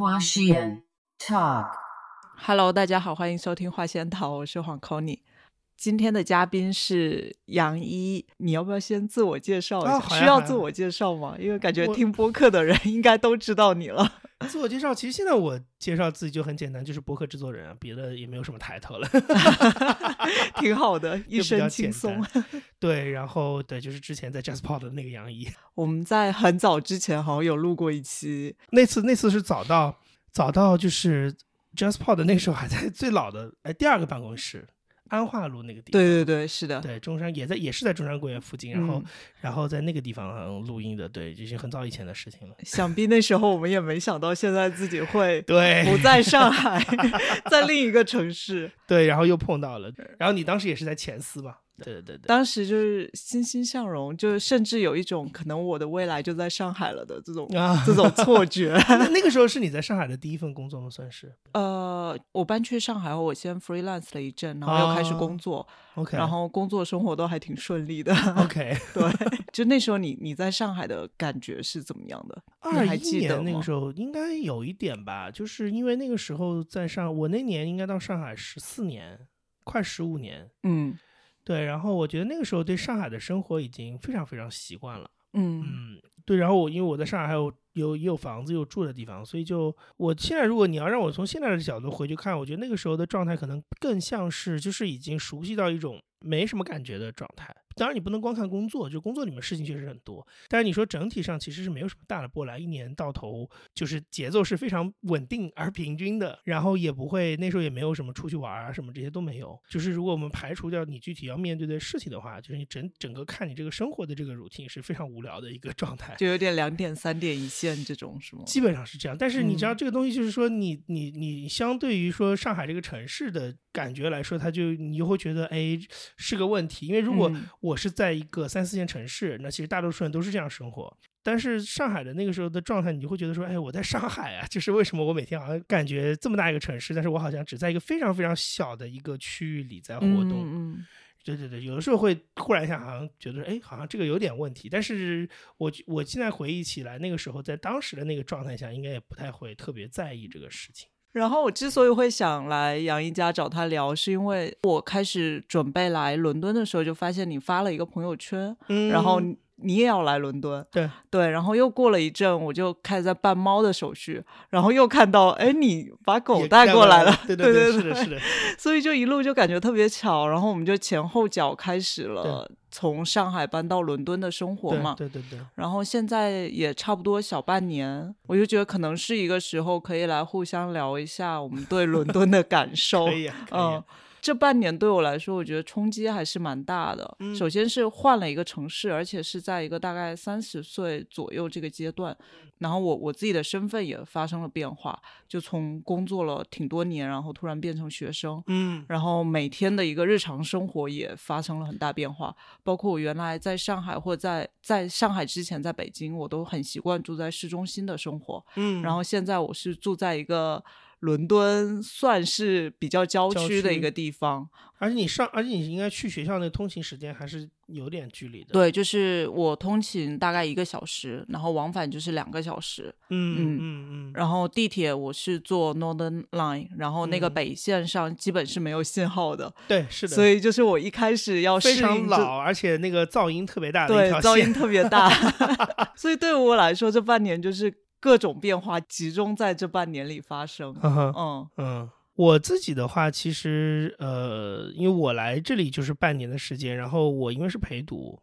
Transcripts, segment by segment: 花仙 Talk。Hello， 大家好，欢迎收听花仙桃，我是黄 Connie。今天的嘉宾是杨一，你要不要先自我介绍一下？需要自我介绍吗？因为感觉听播客的人应该都知道你了。自我介绍，其实现在我介绍自己就很简单，就是播客制作人啊，别的也没有什么抬头了。挺好的，一身轻松。对，然后对，就是之前在 JazzPod 的那个杨一，我们在很早之前好像有录过一期，那次是早到就是 JazzPod 的那时候还在最老的第二个办公室。安化路那个地方，对对对，是的，对，中山也是在中山公园附近，然后在那个地方录音的，对，这是很早以前的事情了。想必那时候我们也没想到现在自己会对不在上海，在另一个城市，对，然后又碰到了，然后你当时也是在前司嘛。对对对，当时就是欣欣向荣，就是甚至有一种可能我的未来就在上海了的这种错觉。那个时候是你在上海的第一份工作吗？算是。我搬去上海后，我先 freelance 了一阵，然后又开始工作。OK， 然后工作生活都还挺顺利的。OK， 对，就那时候你在上海的感觉是怎么样的？21年那个时候应该有一点吧，就是因为那个时候在上，我那年应该到上海14年，快15年。嗯。对，然后我觉得那个时候对上海的生活已经非常非常习惯了。对，然后因为我在上海还有房子有住的地方，所以就我现在如果你要让我从现在的角度回去看，我觉得那个时候的状态可能更像是就是已经熟悉到一种没什么感觉的状态。当然你不能光看工作，就工作里面事情确实很多，但是你说整体上其实是没有什么大的波澜，一年到头就是节奏是非常稳定而平均的，然后也不会，那时候也没有什么出去玩啊什么这些都没有。就是如果我们排除掉你具体要面对的事情的话，就是你整个看你这个生活的这个 routine 是非常无聊的一个状态，就有点2点3点一线这种是吗？基本上是这样。但是你知道这个东西就是说你相对于说上海这个城市的感觉来说，它就你就会觉得哎是个问题，因为如果我是在一个3-4线城市，那其实大多数人都是这样生活。但是上海的那个时候的状态，你就会觉得说，哎，我在上海啊，就是为什么我每天好像感觉这么大一个城市，但是我好像只在一个非常非常小的一个区域里在活动。对对对，有的时候会忽然一下好像觉得，哎，好像这个有点问题。但是我现在回忆起来，那个时候在当时的那个状态下，应该也不太会特别在意这个事情。然后我之所以会想来杨一家找他聊，是因为我开始准备来伦敦的时候就发现你发了一个朋友圈，然后你也要来伦敦。对，然后又过了一阵我就开始在办猫的手续，然后又看到哎你把狗带过来了。对，是的是的。所以就一路就感觉特别巧，然后我们就前后脚开始了从上海搬到伦敦的生活嘛。对，然后现在也差不多小半年，我就觉得可能是一个时候可以来互相聊一下我们对伦敦的感受。可以。这半年对我来说我觉得冲击还是蛮大的。首先是换了一个城市，而且是在一个大概30岁左右这个阶段，然后我自己的身份也发生了变化，就从工作了挺多年然后突然变成学生，然后每天的一个日常生活也发生了很大变化。包括我原来在上海或在上海之前在北京，我都很习惯住在市中心的生活，然后现在我是住在一个伦敦算是比较郊区的一个地方。而且你应该去学校那通勤时间还是有点距离的。对，就是我通勤大概1个小时，然后往返就是2个小时。然后地铁我是坐 Northern Line， 然后那个北线上基本是没有信号的。对，是的。所以就是我一开始要适应非常老，而且那个噪音特别大的一条线。对，噪音特别大。所以对我来说这半年就是各种变化集中在这半年里发生。我自己的话其实因为我来这里就是半年的时间，然后我因为是陪读，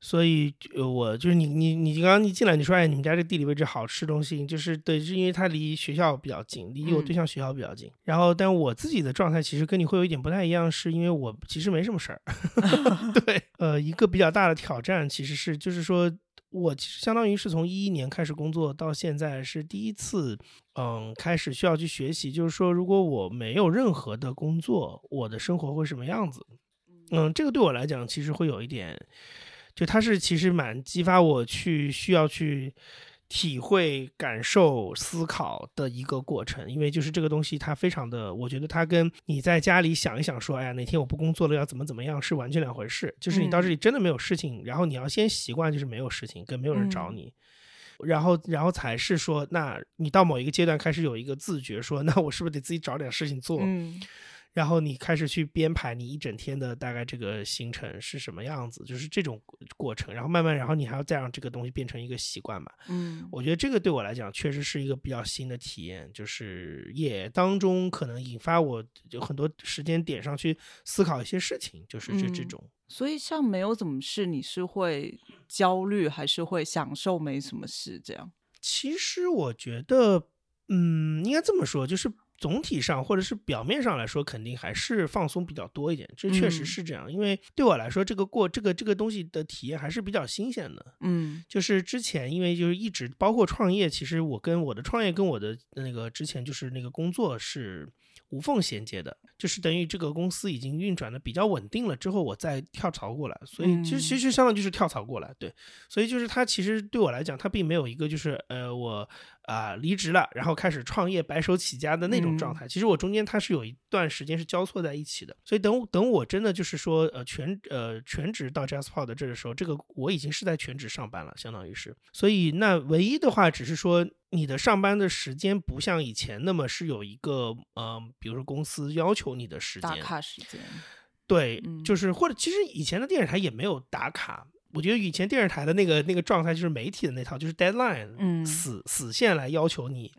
所以我就是你刚刚一进来你说哎你们家这地理位置好，市中心，就是对，是因为它离学校比较近，离我对象学校比较近，然后但我自己的状态其实跟你会有一点不太一样，是因为我其实没什么事儿。对，一个比较大的挑战其实是就是说我其实相当于是从11年开始工作到现在是第一次开始需要去学习，就是说如果我没有任何的工作我的生活会什么样子。这个对我来讲其实会有一点，就它是其实蛮激发我去需要去体会感受思考的一个过程。因为就是这个东西它非常的，我觉得它跟你在家里想一想说哎呀哪天我不工作了要怎么样是完全两回事，就是你到这里真的没有事情，然后你要先习惯就是没有事情跟没有人找你。然后才是说，那你到某一个阶段开始有一个自觉说，那我是不是得自己找点事情做，然后你开始去编排你一整天的大概这个行程是什么样子，就是这种过程，然后慢慢，然后你还要再让这个东西变成一个习惯嘛。我觉得这个对我来讲确实是一个比较新的体验，就是也当中可能引发我就很多时间点上去思考一些事情，就是这种。所以像没有怎么事，你是会焦虑还是会享受没什么事这样？其实我觉得应该这么说，就是总体上或者是表面上来说肯定还是放松比较多一点，这确实是这样。因为对我来说这个东西的体验还是比较新鲜的。就是之前因为就是一直包括创业，其实我跟我的创业跟我的那个之前就是那个工作是无缝衔接的，就是等于这个公司已经运转的比较稳定了之后我再跳槽过来，所以其实相当于就是跳槽过来，对。所以就是它其实对我来讲它并没有一个就是我离职了然后开始创业白手起家的那种状态，其实我中间它是有一段时间是交错在一起的。所以等我真的就是说全职到 JazzPod 这的时候，这个我已经是在全职上班了，相当于是。所以那唯一的话只是说你的上班的时间不像以前那么是有一个比如说公司要求你的时间打卡时间，对，就是或者其实以前的电视台也没有打卡。我觉得以前电视台的那个状态就是媒体的那套，就是 deadline， 死线来要求你，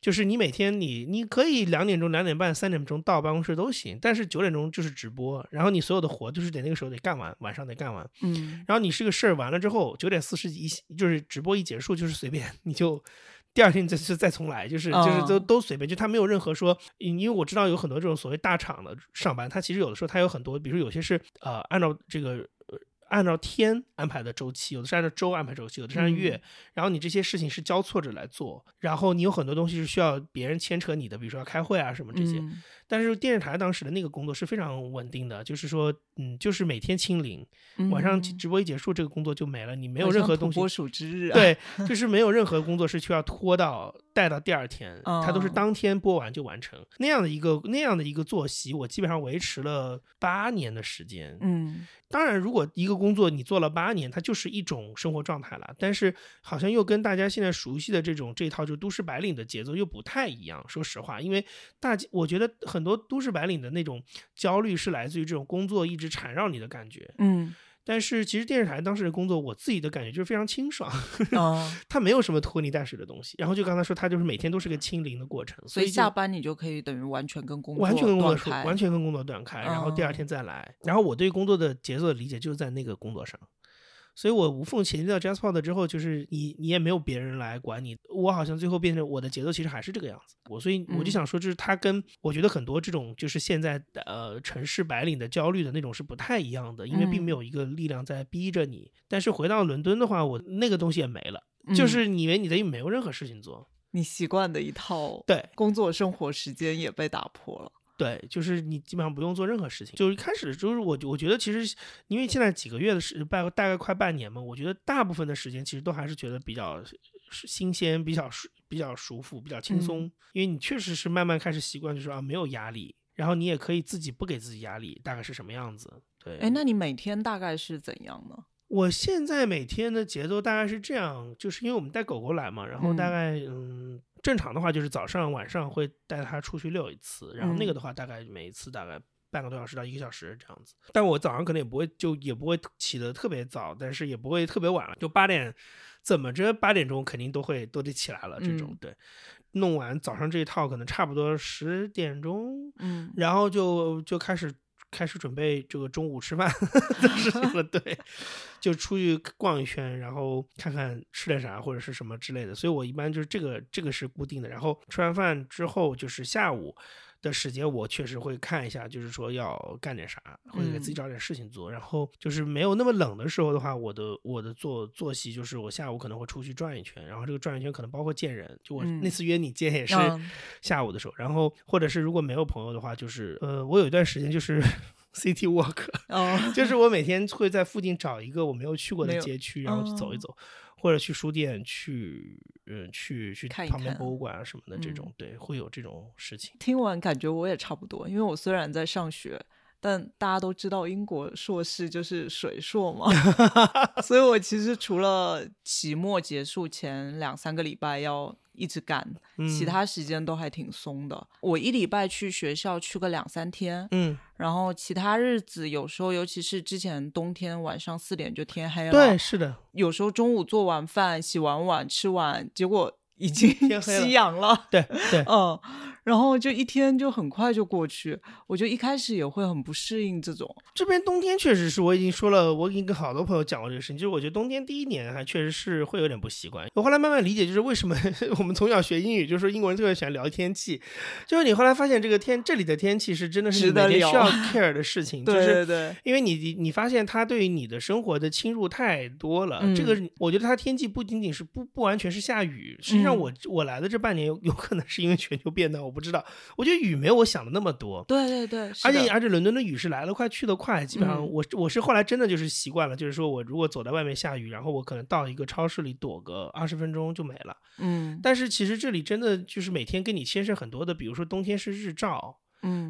就是你每天你可以2点钟、2点半、3点钟到办公室都行，但是9点钟就是直播，然后你所有的活就是得那个时候得干完，晚上得干完，然后你这个事儿完了之后，9:41就是直播一结束就是随便你就。第二天再重来，就是都随便，就他没有任何说，因为我知道有很多这种所谓大厂的上班，他其实有的时候他有很多，比如有些是按照这个按照天安排的周期，有的是按照周安排周期，有的是按月，然后你这些事情是交错着来做，然后你有很多东西是需要别人牵扯你的，比如说要开会啊什么这些。但是电视台当时的那个工作是非常稳定的，就是说就是每天清零，晚上直播一结束这个工作就没了，你没有任何东西，土拨鼠之日啊，对，就是没有任何工作是需要拖到带到第二天，它都是当天播完就完成，那样的一个作息我基本上维持了8年的时间。当然如果一个工作你做了8年，它就是一种生活状态了，但是好像又跟大家现在熟悉的这一套就都市白领的节奏又不太一样，说实话。因为我觉得很多都市白领的那种焦虑是来自于这种工作一直缠绕你的感觉。但是其实电视台当时的工作我自己的感觉就是非常清爽，它没有什么拖泥带水的东西，然后就刚才说它就是每天都是个清零的过程，所以下班你就可以等于完全跟工作断开，然后第二天再来。然后我对工作的节奏的理解就是在那个工作上，所以我无缝衔接到 JazzPod 之后，就是你也没有别人来管你，我好像最后变成我的节奏其实还是这个样子。所以我就想说，就是它跟我觉得很多这种就是现在城市白领的焦虑的那种是不太一样的，因为并没有一个力量在逼着你。但是回到伦敦的话，我那个东西也没了，就是你以为你等于没有任何事情做，你习惯的一套对工作生活时间也被打破了。对，就是你基本上不用做任何事情。就是一开始就是我觉得其实因为现在几个月的大概快半年嘛，我觉得大部分的时间其实都还是觉得比较新鲜，比较舒服，比较轻松，因为你确实是慢慢开始习惯，就是说没有压力，然后你也可以自己不给自己压力，大概是什么样子。对，那你每天大概是怎样呢？我现在每天的节奏大概是这样，就是因为我们带狗狗来嘛，然后大概正常的话就是早上晚上会带他出去遛一次，然后那个的话大概每一次大概半个多小时到1个小时这样子。但我早上可能也不会起得特别早，但是也不会特别晚了，就8点怎么着8点钟肯定都得起来了这种。对，弄完早上这一套可能差不多10点钟，然后就开始准备这个中午吃饭的事情了。对，就出去逛一圈，然后看看吃点啥或者是什么之类的，所以我一般就是这个是固定的。然后吃完饭之后就是下午的时间我确实会看一下，就是说要干点啥，会给自己找点事情做。然后就是没有那么冷的时候的话，我的作息就是我下午可能会出去转一圈，然后这个转一圈可能包括见人，就我那次约你见也是下午的时候，然后或者是如果没有朋友的话，就是我有一段时间就是City Walk， 就是我每天会在附近找一个我没有去过的街区，然后去走一走，或者去书店去旁边博物馆啊什么的这种。对，会有这种事情。听完感觉我也差不多，因为我虽然在上学，但大家都知道英国硕士就是水硕嘛所以我其实除了期末结束前两三个礼拜要一直赶，其他时间都还挺松的。我一礼拜去学校去个两三天，然后其他日子有时候，尤其是之前冬天晚上4点就天黑了，对，是的，有时候中午做完饭洗完碗吃完，结果已经夕阳了，对对，然后就一天就很快就过去，我就一开始也会很不适应这种。这边冬天确实是，我已经说了，我已经跟好多朋友讲过这个事情，就是我觉得冬天第一年还确实是会有点不习惯。我后来慢慢理解，就是为什么我们从小学英语，就是说英国人特别喜欢聊天气，就是你后来发现这里的天气是真的是你每天需要 care 的事情，对对对，因为你发现它对于你的生活的侵入太多了。这个我觉得它天气不仅仅是不完全是下雨，实际上我来的这半年有可能是因为全球变暖，我不知道，我觉得雨没有我想的那么多，对对对，而且伦敦的雨是来得快去得快，基本上我是后来真的就是习惯了，就是说我如果走在外面下雨，然后我可能到一个超市里躲个20分钟就没了。但是其实这里真的就是每天跟你牵涉很多的，比如说冬天是日照，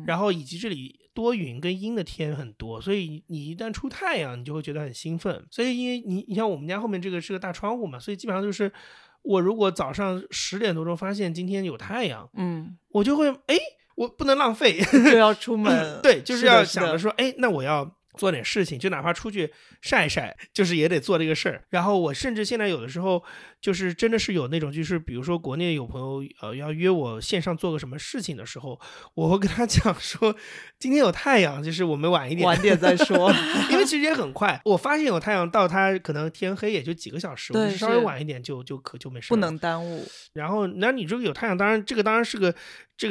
然后以及这里多云跟阴的天很多，所以你一旦出太阳你就会觉得很兴奋。所以因为你像我们家后面这个是个大窗户嘛，所以基本上就是我如果早上10点多钟发现今天有太阳，我就会我不能浪费就要出门对，就是要想着说那我要做点事情，就哪怕出去晒一晒，就是也得做这个事儿。然后我甚至现在有的时候就是真的是有那种，就是比如说国内有朋友要约我线上做个什么事情的时候，我会跟他讲说今天有太阳，就是我们晚一点再说因为其实也很快，我发现有太阳到它可能天黑也就几个小时，我们稍微晚一点就没事，不能耽误。然后那你这个有太阳，当然这个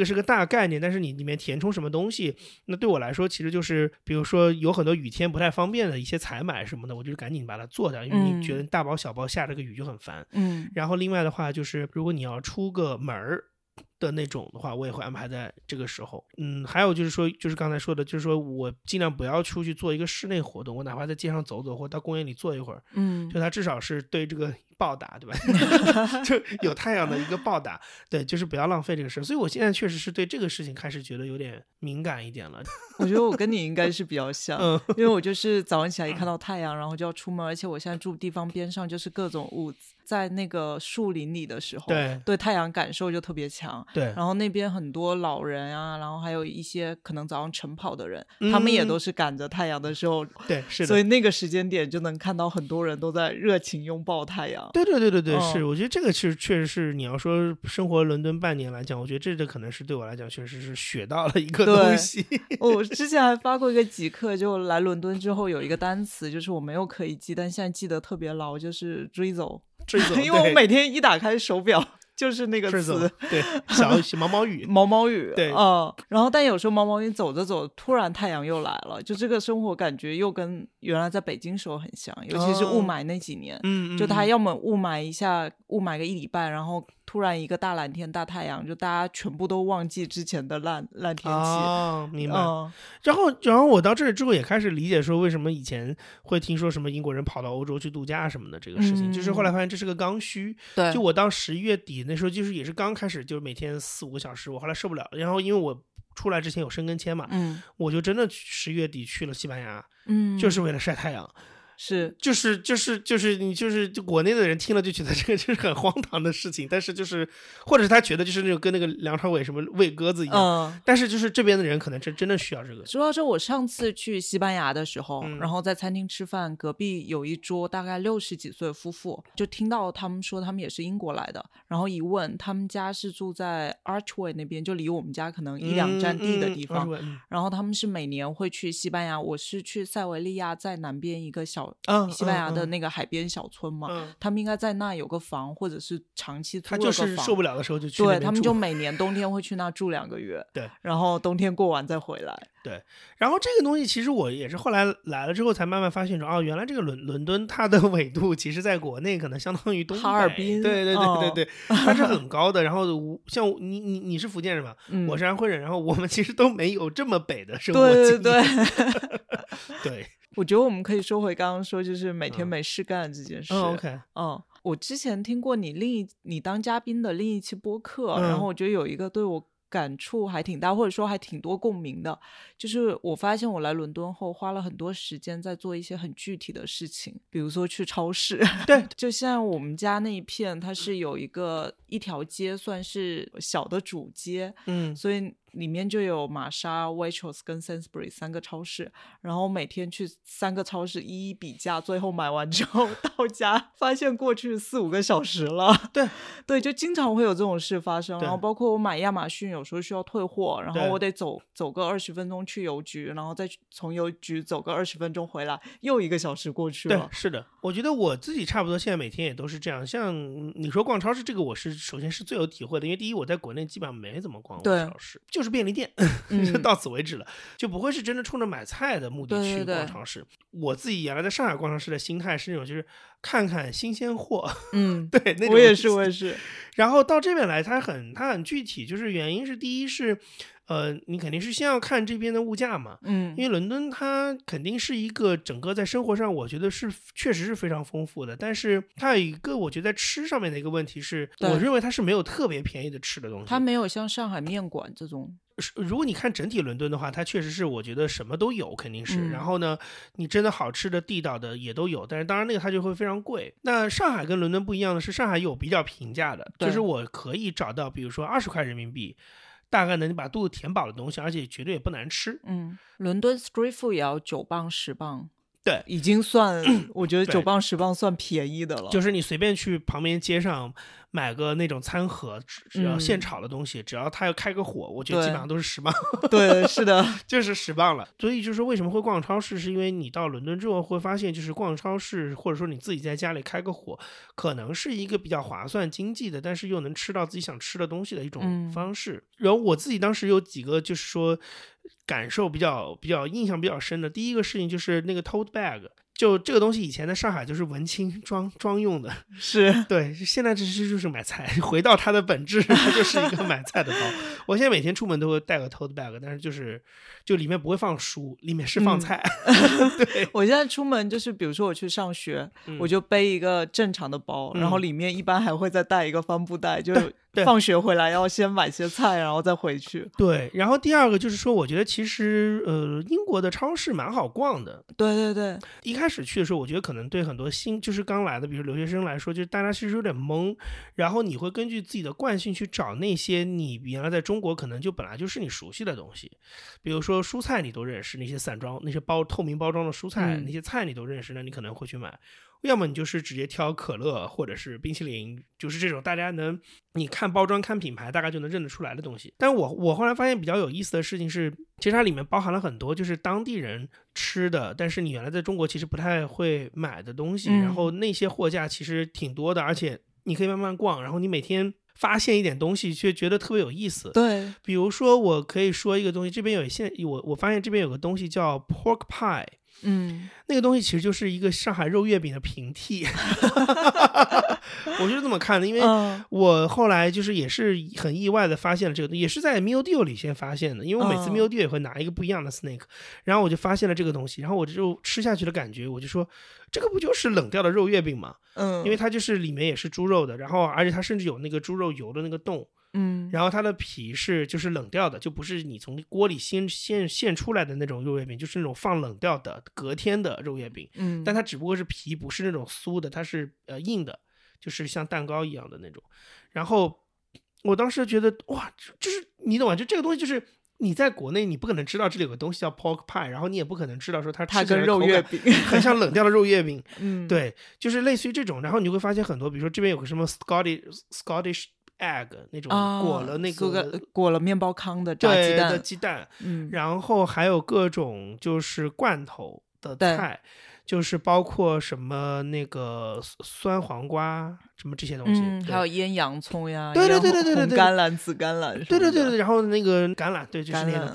是个大概念，但是你里面填充什么东西，那对我来说其实就是比如说有很多雨天不太方便的一些采买什么的，我就赶紧把它做掉，因为你觉得大包小包下这个雨就很烦。然后另外的话就是如果你要出个门儿的那种的话，我也会安排在这个时候。还有就是说，就是刚才说的，就是说我尽量不要出去做一个室内活动，我哪怕在街上走走或到公园里坐一会儿，就它至少是对这个报答，对吧就有太阳的一个报答，对，就是不要浪费这个事。所以我现在确实是对这个事情开始觉得有点敏感一点了我觉得我跟你应该是比较像因为我就是早上起来一看到太阳然后就要出门，而且我现在住地方边上就是各种屋子，在那个树林里的时候 对太阳感受就特别强，对，然后那边很多老人啊，然后还有一些可能早上晨跑的人，他们也都是赶着太阳的时候，对，是的，所以那个时间点就能看到很多人都在热情拥抱太阳。对对对对对，是，我觉得这个确实是你要说生活伦敦半年来讲，我觉得这可能是对我来讲确实是学到了一个东西我之前还发过一个极客，就来伦敦之后有一个单词，就是我没有可以记，但现在记得特别牢，就是追走因为我每天一打开手表就是那个词，对，毛毛雨对，然后但有时候毛毛雨走着走突然太阳又来了，就这个生活感觉又跟原来在北京时候很像，尤其是雾霾那几年，就它要么雾霾个一礼拜，然后突然一个大蓝天大太阳，就大家全部都忘记之前的烂天气。哦，明白。然后我到这里之后也开始理解说为什么以前会听说什么英国人跑到欧洲去度假什么的这个事情，就是后来发现这是个刚需。对，就我到11月底那时候就是也是刚开始，就是每天4-5个小时，我后来受不了，然后因为我出来之前有申根签嘛，我就真的10月底去了西班牙，就是为了晒太阳。是，就国内的人听了就觉得这个就是很荒唐的事情，但是就是或者是他觉得就是那种跟那个梁朝伟什么喂鸽子一样，但是就是这边的人可能真的需要这个。说到这，我上次去西班牙的时候，然后在餐厅吃饭，隔壁有一桌大概60几岁的夫妇，就听到他们说他们也是英国来的，然后一问他们家是住在 Archway 那边，就离我们家可能1-2站地的地方，然后他们是每年会去西班牙，我是去塞维利亚在南边一个小西班牙的那个海边小村嘛，他们应该在那有个房，或者是长期租了个房，他就是受不了的时候就去那边住。对，他们就每年冬天会去那住2个月，对，然后冬天过完再回来。对，然后这个东西其实我也是后来来了之后才慢慢发现说，原来这个伦敦它的纬度其实在国内可能相当于东北哈尔滨，对对对对对，它是很高的。然后像你是福建人嘛，我是安徽人，然后我们其实都没有这么北的生活经历。对对对对，我觉得我们可以说回刚刚说就是每天没事干这件事。OK， 我之前听过你当嘉宾的另一期播客，然后我觉得有一个对我感触还挺大，或者说还挺多共鸣的。就是我发现我来伦敦后花了很多时间在做一些很具体的事情，比如说去超市。对，就像我们家那一片它是有一条街算是小的主街，嗯，所以里面就有玛莎、Waitrose 跟 Sainsbury's 三个超市，然后每天去三个超市一一比价，最后买完之后到家发现过去4-5个小时了。对对，就经常会有这种事发生。然后包括我买亚马逊有时候需要退货，然后我得走个20分钟去邮局，然后再从邮局走个20分钟回来，又1个小时过去了。对，是的，我觉得我自己差不多现在每天也都是这样。像你说逛超市这个，我是首先是最有体会的，因为第一我在国内基本上没怎么逛过超市，就是便利店到此为止了，就不会是真的冲着买菜的目的去逛超市。对对对，我自己原来在上海逛超市的心态是那种就是看看新鲜货，嗯，对，那种我也是。然后到这边来它很具体，就是原因是第一是你肯定是先要看这边的物价嘛，嗯，因为伦敦它肯定是一个整个在生活上我觉得是确实是非常丰富的，但是它有一个我觉得在吃上面的一个问题是，我认为它是没有特别便宜的吃的东西，它没有像上海面馆这种。如果你看整体伦敦的话，它确实是我觉得什么都有，肯定是，嗯，然后呢你真的好吃的地道的也都有，但是当然那个它就会非常贵。那上海跟伦敦不一样的是，上海有比较平价的，就是我可以找到比如说20块人民币大概能把肚子填饱的东西，而且绝对也不难吃。嗯，伦敦 street food 也要9磅10磅，对，已经算我觉得9磅10磅算便宜的了。就是你随便去旁边街上买个那种餐盒，只要现炒的东西，只要它要开个火，我觉得基本上都是10磅。对，是的，就是10磅了。所以就是为什么会逛超市，是因为你到伦敦之后会发现，就是逛超市或者说你自己在家里开个火，可能是一个比较划算经济的，但是又能吃到自己想吃的东西的一种方式。然后我自己当时有几个就是说感受比较印象比较深的，第一个事情就是那个 tote bag。就这个东西以前在上海就是文青装用的，是，对，现在这就是买菜，回到它的本质，它就是一个买菜的包。我现在每天出门都会带个 tote bag， 但是就里面不会放书，里面是放菜。嗯，对，我现在出门就是比如说我去上学，我就背一个正常的包，然后里面一般还会再带一个帆布袋，就放学回来要先买些菜然后再回去。对，然后第二个就是说我觉得其实英国的超市蛮好逛的。对对对，一开始去的时候我觉得可能对很多就是刚来的比如留学生来说，就是大家其实有点懵，然后你会根据自己的惯性去找那些你原来在中国可能就本来就是你熟悉的东西，比如说蔬菜你都认识，那些散装那些透明包装的蔬菜，那些菜你都认识，那你可能会去买，要么你就是直接挑可乐或者是冰淇淋，就是这种大家你看包装看品牌大概就能认得出来的东西。但我后来发现比较有意思的事情是，其实它里面包含了很多就是当地人吃的，但是你原来在中国其实不太会买的东西，然后那些货架其实挺多的，而且你可以慢慢逛，然后你每天发现一点东西却觉得特别有意思。对，比如说我可以说一个东西，这边有我发现这边有个东西叫 Pork Pie。嗯，那个东西其实就是一个上海肉月饼的平替。我就是这么看的，因为我后来就是也是很意外的发现了这个，也是在 meal deal 里先发现的，因为我每次 meal deal 也会拿一个不一样的 snack，然后我就发现了这个东西，然后我就吃下去的感觉，我就说这个不就是冷掉的肉月饼吗？嗯，因为它就是里面也是猪肉的，然后而且它甚至有那个猪肉油的那个洞。嗯，然后它的皮是就是冷掉的，就不是你从锅里现出来的那种肉月饼，就是那种放冷掉的隔天的肉月饼。嗯，但它只不过是皮不是那种酥的，它是硬的，就是像蛋糕一样的那种。然后我当时觉得哇，就是你懂吗？就这个东西就是你在国内你不可能知道这里有个东西叫 pork pie， 然后你也不可能知道说它跟肉月饼很像冷掉的肉月饼。嗯，对，就是类似于这种。然后你就会发现很多，比如说这边有个什么 Scottish egg 那种裹了那个裹了面包糠的炸鸡蛋的鸡蛋，然后还有各种就是罐头的菜，就是包括什么那个酸黄瓜什么这些东西，还有腌洋葱呀，对红橄榄紫甘蓝，对，然后那个橄榄，对，就是那个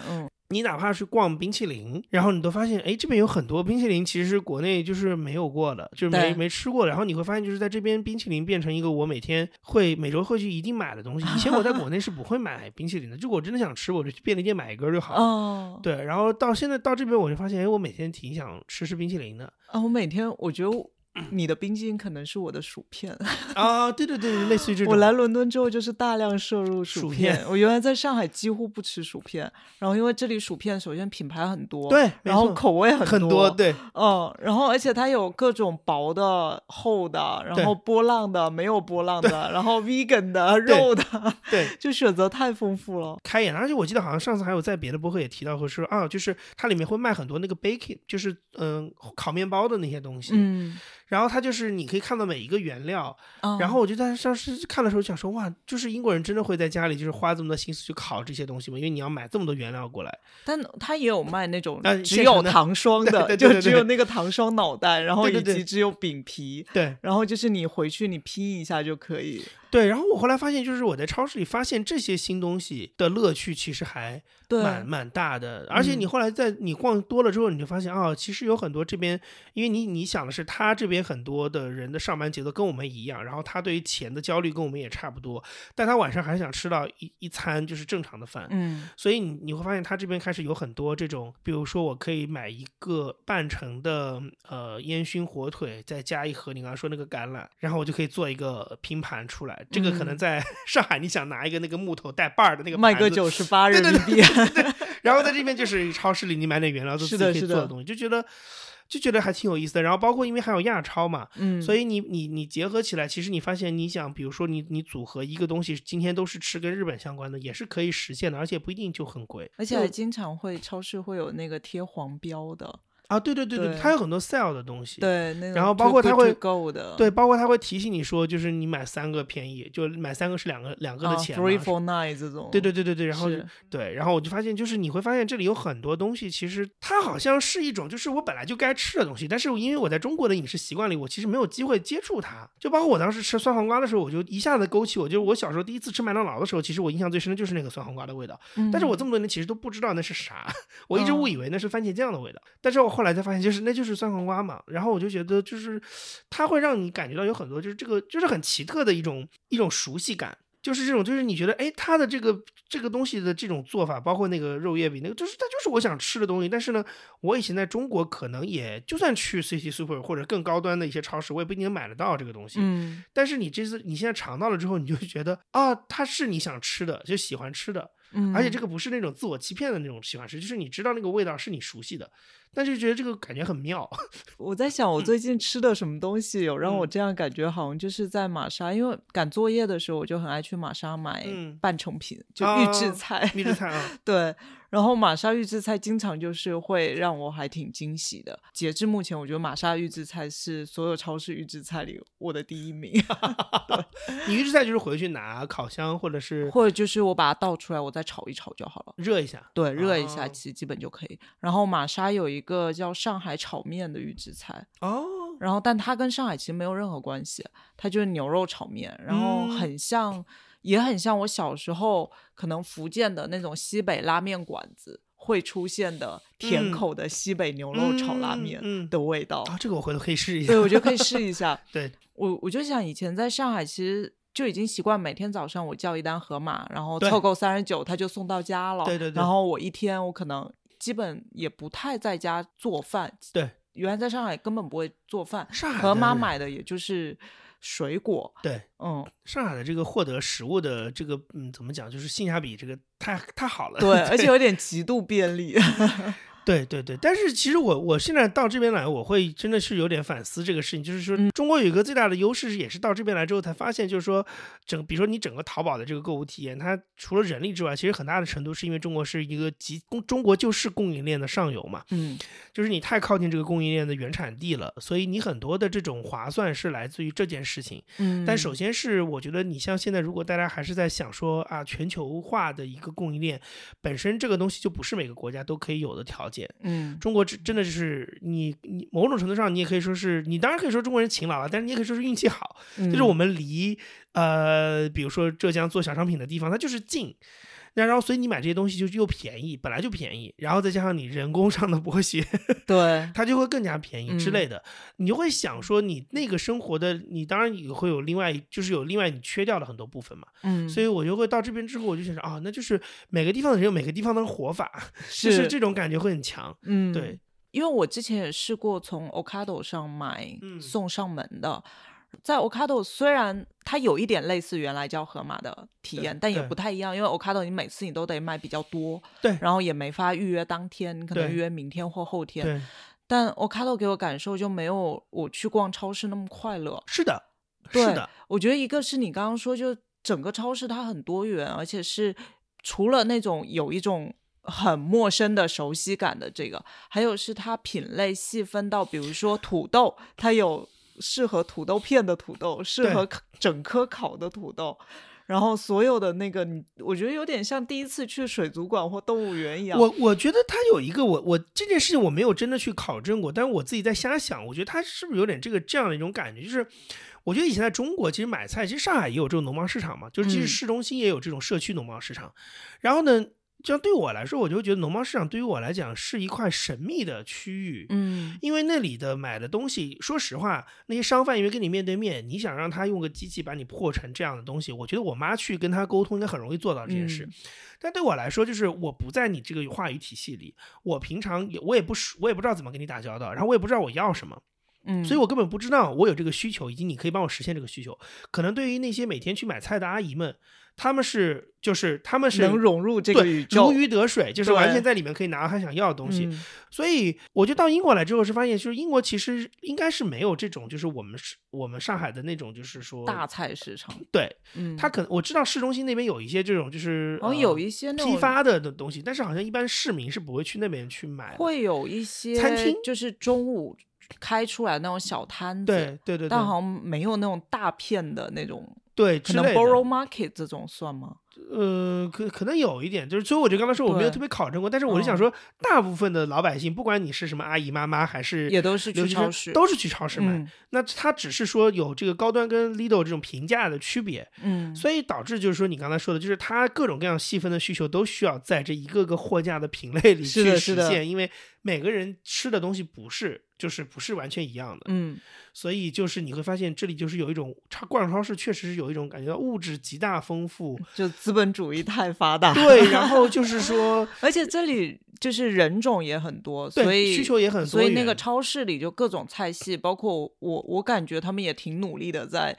你哪怕是逛冰淇淋，然后你都发现哎，这边有很多冰淇淋其实国内就是没有过的，就是没吃过的。然后你会发现就是在这边冰淇淋变成一个我每周会去一定买的东西，以前我在国内是不会买冰淇淋的，就我真的想吃我就去便利店买一根就好了。哦，对，然后到现在到这边我就发现哎，我每天挺想吃冰淇淋的。我每天我觉得你的冰激凌可能是我的薯片啊，对对对，类似于这种。我来伦敦之后就是大量摄入薯片，我原来在上海几乎不吃薯片，然后因为这里薯片首先品牌很多，对，然后口味很多，对，嗯，然后而且它有各种薄的、厚的，然后波浪的、没有波浪的，然后 vegan 的、肉的，对，就选择太丰富了。开眼，而且我记得好像上次还有在别的播客也提到过，说啊，就是它里面会卖很多那个 baking， 就是烤面包的那些东西，嗯。然后它就是你可以看到每一个原料，然后我就在当时看的时候想说，哇，就是英国人真的会在家里就是花这么多心思去烤这些东西吗？因为你要买这么多原料过来。但它也有卖那种只有糖霜的，对对对对对，就只有那个糖霜脑袋，然后以及只有饼皮，对对对，然后就是你回去你拼一下就可以。对，然后我后来发现，就是我在超市里发现这些新东西的乐趣其实还蛮大的，而且你后来在你逛多了之后，你就发现啊，其实有很多这边，因为你想的是他这边很多的人的上班节奏跟我们一样，然后他对于钱的焦虑跟我们也差不多，但他晚上还想吃到一餐就是正常的饭，嗯，所以你会发现他这边开始有很多这种，比如说我可以买一个半成的烟熏火腿，再加一盒你刚刚说那个橄榄，然后我就可以做一个拼盘出来。这个可能在上海你想拿一个那个木头带把的那个卖个98人民币，然后在这边就是超市里你买点原料都自己可以做的东西，就觉得还挺有意思的。然后包括因为还有亚超嘛，嗯，所以你结合起来，其实你发现你想比如说你组合一个东西，今天都是吃跟日本相关的，也是可以实现的，而且不一定就很贵，而且还经常会超市会有那个贴黄标的啊，对对对对，它有很多 sale 的东西，对，那然后包括它会够的，对，包括它会提醒你说，就是你买3个便宜，就买3个是两个的钱 ，three for nine 这种，对对对对对，然后对，然后我就发现，就是你会发现这里有很多东西，其实它好像是一种就是我本来就该吃的东西，但是因为我在中国的饮食习惯里，我其实没有机会接触它。就包括我当时吃酸黄瓜的时候，我就一下子勾起我小时候第一次吃麦当劳的时候，其实我印象最深的就是那个酸黄瓜的味道，但是我这么多年其实都不知道那是啥，我一直误以为那是番茄酱的味道，但是我后来才发现，就是那就是酸黄瓜嘛。然后我就觉得，就是它会让你感觉到有很多，就是这个就是很奇特的一种熟悉感，就是这种就是你觉得，哎，它的这个东西的这种做法，包括那个肉叶饼，那个就是它就是我想吃的东西。但是呢，我以前在中国可能也就算去 City Super 或者更高端的一些超市，我也不一定买得到这个东西。嗯，但是你现在尝到了之后，你就觉得啊，它是你想吃的，就喜欢吃的。而且这个不是那种自我欺骗的那种喜欢吃，就是你知道那个味道是你熟悉的，但是觉得这个感觉很妙。我在想我最近吃的什么东西有让我这样感觉，好像就是在玛莎，因为赶作业的时候我就很爱去玛莎买半成品，就预制菜，预制菜啊，对。然后玛莎预制菜经常就是会让我还挺惊喜的，截至目前我觉得玛莎预制菜是所有超市预制菜里我的第一名。你预制菜就是回去拿烤箱或者就是我把它倒出来我再炒一炒就好了，热一下，对，热一下其实基本就可以。然后玛莎有一个叫上海炒面的预制菜哦，然后但它跟上海其实没有任何关系，它就是牛肉炒面，然后很像也很像我小时候可能福建的那种西北拉面馆子会出现的甜口的西北牛肉炒拉面的味道啊，这个我回头可以试一下。对，我觉得可以试一下。对，我就想以前在上海其实就已经习惯每天早上我叫一单盒马，然后凑够39他就送到家了。对对对。然后我一天我可能基本也不太在家做饭。对，原来在上海根本不会做饭，盒马买的也就是水果，对，嗯，上海的这个获得食物的这个，怎么讲，就是性价比这个太好了，对，对，而且有点极度便利。对对对，但是其实我现在到这边来，我会真的是有点反思这个事情，就是说中国有一个最大的优势，也是到这边来之后才发现，就是说比如说你整个淘宝的这个购物体验，它除了人力之外，其实很大的程度是因为中国是一个中国就是供应链的上游嘛，就是你太靠近这个供应链的原产地了，所以你很多的这种划算是来自于这件事情。但首先是我觉得你像现在如果大家还是在想说啊，全球化的一个供应链本身这个东西就不是每个国家都可以有的条件。中国真的就是你某种程度上你也可以说是，你当然可以说中国人勤劳了，但是你也可以说是运气好，就是我们离比如说浙江做小商品的地方它就是近，然后所以你买这些东西就又便宜，本来就便宜，然后再加上你人工上的剥削，对，它就会更加便宜之类的，你就会想说你那个生活的，你当然也会有另外，就是有另外你缺掉的很多部分嘛，所以我就会到这边之后我就想啊，那就是每个地方的人有每个地方的活法，就是这种感觉会很强，对。因为我之前也试过从 Ocado 上买送上门的、嗯、在 Ocado 虽然它有一点类似原来叫盒马的体验，但也不太一样，因为 Ocado 你每次你都得买比较多，对，然后也没法预约当天，你可能预约明天或后天，对，但 Ocado 给我感受就没有我去逛超市那么快乐。是的，对，是的，我觉得一个是你刚刚说就整个超市它很多元，而且是除了那种有一种很陌生的熟悉感的这个，还有是它品类细分到比如说土豆，它有适合土豆片的土豆，适合整颗烤的土豆，然后所有的那个我觉得有点像第一次去水族馆或动物园一样。我觉得它有一个我这件事情我没有真的去考证过，但是我自己在瞎想，我觉得它是不是有点这样的一种感觉，就是我觉得以前在中国其实买菜，其实上海也有这种农贸市场嘛，就是其实市中心也有这种社区农贸市场、嗯、然后呢这样对我来说，我就觉得农贸市场对于我来讲是一块神秘的区域，嗯，因为那里的买的东西，说实话，那些商贩因为跟你面对面，你想让他用个机器把你破成这样的东西，我觉得我妈去跟他沟通应该很容易做到这件事。嗯、但对我来说，就是我不在你这个话语体系里，我平常我也不知道怎么跟你打交道，然后我也不知道我要什么。嗯，所以我根本不知道我有这个需求，以及你可以帮我实现这个需求。可能对于那些每天去买菜的阿姨们，他们是能融入这个宇宙，如鱼得水，就是完全在里面可以拿到他想要的东西。所以我就到英国来之后是发现，就是英国其实应该是没有这种，就是我们上海的那种，就是说大菜市场。对，他可能我知道市中心那边有一些这种，就是好像有一些批发的东西，但是好像一般市民是不会去那边去买。会有一些餐厅，就是中午开出来那种小摊子，对对 对，但好像没有那种大片的那种。对，可能 Borough Market 这种算吗？可能有一点，就是所以我就刚才说我没有特别考证过，但是我就想说、嗯、大部分的老百姓，不管你是什么阿姨妈妈还是也都是去超市，都是去超市买、嗯、那他只是说有这个高端跟 Lidl 这种平价的区别，嗯，所以导致就是说你刚才说的，就是他各种各样细分的需求都需要在这一个个货架的品类里去实现，是的，是的，因为每个人吃的东西不是完全一样的，嗯，所以就是你会发现这里就是有一种逛超市确实是有一种感觉到物质极大丰富，就资本主义太发达，对，然后就是说而且这里就是人种也很多，所以需求也很多，所以那个超市里就各种菜系，包括我感觉他们也挺努力的在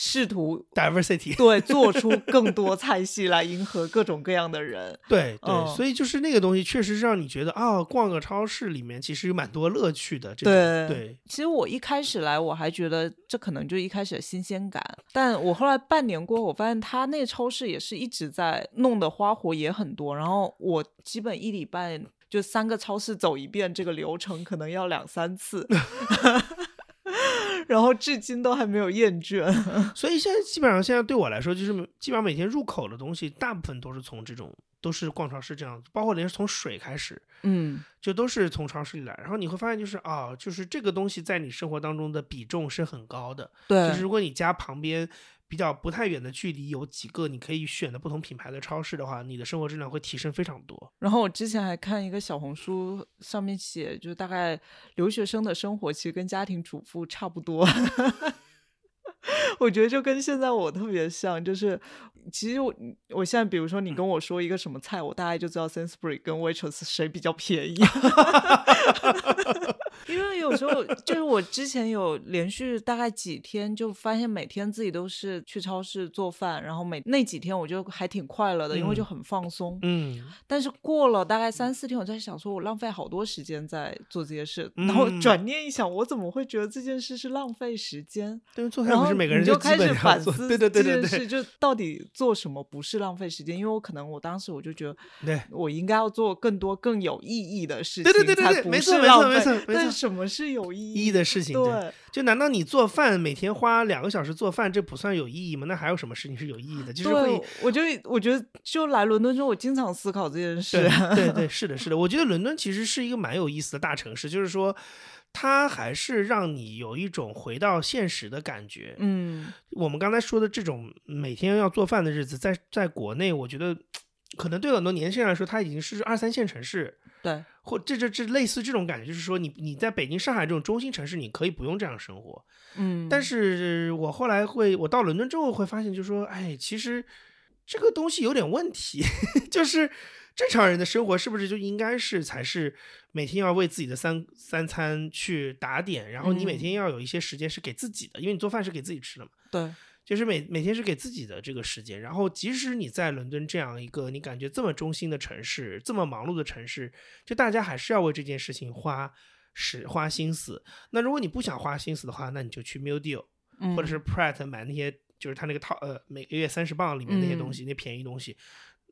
试图 diversity， 对，做出更多菜系来迎合各种各样的人。对对、嗯，所以就是那个东西确实让你觉得啊、哦，逛个超市里面其实有蛮多乐趣的。这对对，其实我一开始来我还觉得这可能就一开始的新鲜感，但我后来半年过后，我发现他那超市也是一直在弄的花活也很多，然后我基本一礼拜就3个超市走一遍，这个流程可能要2-3次。然后至今都还没有厌倦，所以现在对我来说，就是基本上每天入口的东西，大部分都是从这种，都是逛超市这样，包括连从水开始，嗯，就都是从超市里来。然后你会发现，就是啊、哦，就是这个东西在你生活当中的比重是很高的，对，就是如果你家旁边比较不太远的距离有几个你可以选的不同品牌的超市的话，你的生活质量会提升非常多。然后我之前还看一个小红书上面写，就大概留学生的生活其实跟家庭主妇差不多。我觉得就跟现在我特别像，就是其实我现在比如说你跟我说一个什么菜，我大概就知道 Sainsbury's 跟 Waitrose 谁比较便宜。因为有时候就是我之前有连续大概几天就发现每天自己都是去超市做饭，然后那几天我就还挺快乐的、嗯、因为就很放松，嗯，但是过了大概3-4天我在想说我浪费好多时间在做这些事、嗯、然后转念一想我怎么会觉得这件事是浪费时间，对，做菜不是每个人就基本上做，对对对对对，这件事就到底做什么不是浪费时间，因为我可能我当时我就觉得对我应该要做更多更有意义的事情，对对对对对，没错没错没错，但什么是有意义的事情？ 对， 对，就难道你做饭每天花2个小时做饭这不算有意义吗？那还有什么事情是有意义的？就是会，我觉得就来伦敦之后我经常思考这件事。 对， 对对，是的是的，我觉得伦敦其实是一个蛮有意思的大城市，就是说它还是让你有一种回到现实的感觉。嗯，我们刚才说的这种每天要做饭的日子，在国内我觉得可能对很多年轻人来说它已经是2-3线城市，对，或这类似这种感觉，就是说你在北京上海这种中心城市你可以不用这样生活，嗯，但是我到伦敦之后会发现，就是说哎，其实这个东西有点问题，就是正常人的生活是不是就应该是才是每天要为自己的三餐去打点，然后你每天要有一些时间是给自己的，因为你做饭是给自己吃的嘛。对，就是每天是给自己的这个时间。然后即使你在伦敦这样一个你感觉这么中心的城市，这么忙碌的城市，就大家还是要为这件事情花心思。那如果你不想花心思的话，那你就去 Mill Deal 或者是 Pratt 买那些就是他那个套每个月30磅里面那些东西，那便宜东西，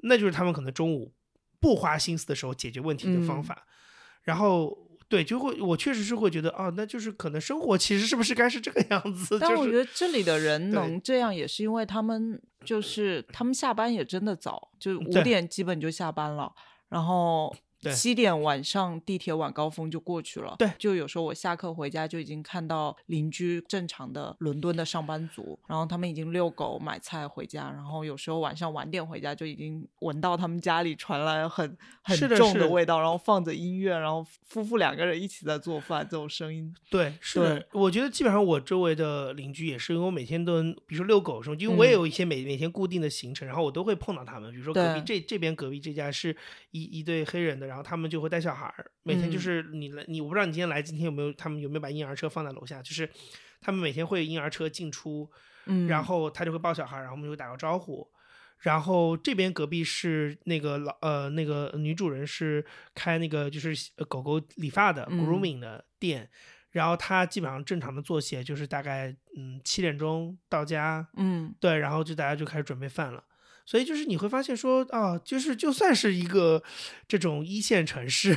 那就是他们可能中午不花心思的时候解决问题的方法。然后对，就会我确实是会觉得啊，那就是可能生活其实是不是该是这个样子。但我觉得这里的人能这样也是因为他们就是他们下班也真的早，就5点基本就下班了，然后7点晚上地铁晚高峰就过去了。对，就有时候我下课回家就已经看到邻居正常的伦敦的上班族，然后他们已经遛狗买菜回家，然后有时候晚上晚点回家就已经闻到他们家里传来很重的味道，然后放着音乐，然后夫妇两个人一起在做饭，这种声音。对，是的。对，我觉得基本上我周围的邻居也是，因为我每天都比如说遛狗的时候，因为我也有一些每天固定的行程，然后我都会碰到他们。比如说隔壁这家是一对黑人的，然后他们就会带小孩，每天就是你我不知道你今天来，今天有没有他们有没有把婴儿车放在楼下，就是他们每天会婴儿车进出，然后他就会抱小孩，然后我们就会打个招呼。然后这边隔壁是那个那个女主人是开那个就是狗狗理发的 grooming 的店，然后她基本上正常的作息就是大概7点钟到家，对，然后就大家就开始准备饭了。所以就是你会发现说啊，就是就算是一个这种一线城市，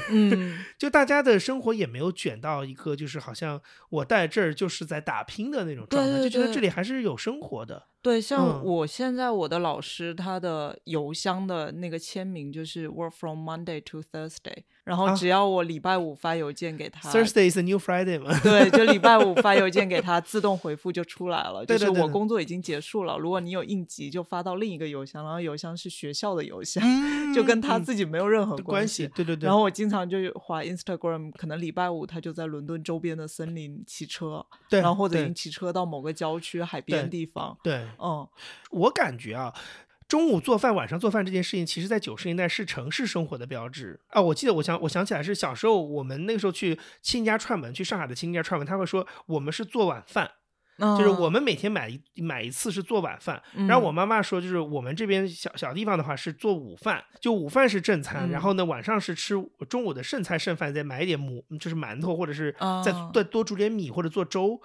就大家的生活也没有卷到一个就是好像我在这儿就是在打拼的那种状态。对，就觉得这里还是有生活的。对，像我现在我的老师他的邮箱的那个签名就是 work from Monday to Thursday， 然后只要我礼拜五发邮件给他， Thursday is a new Friday 嘛。对，就礼拜五发邮件给他自动回复就出来了，就是我工作已经结束了，如果你有应急就发到另一个邮箱，然后邮箱是学校的邮箱，就跟他自己没有任何关系。对对对。然后我经常就滑 Instagram， 可能礼拜五他就在伦敦周边的森林骑车，然后或者已经骑车到某个郊区海边地方。对，我感觉啊，中午做饭晚上做饭这件事情其实在90年代是城市生活的标志啊。我记得我想起来是小时候我们那个时候去亲家串门，去上海的亲家串门，他会说我们是做晚饭，就是我们每天买一次是做晚饭，然后我妈妈说就是我们这边小地方的话是做午饭，就午饭是正餐，然后呢晚上是吃中午的剩菜剩饭，再买一点就是馒头，或者是再多煮点米或者做粥。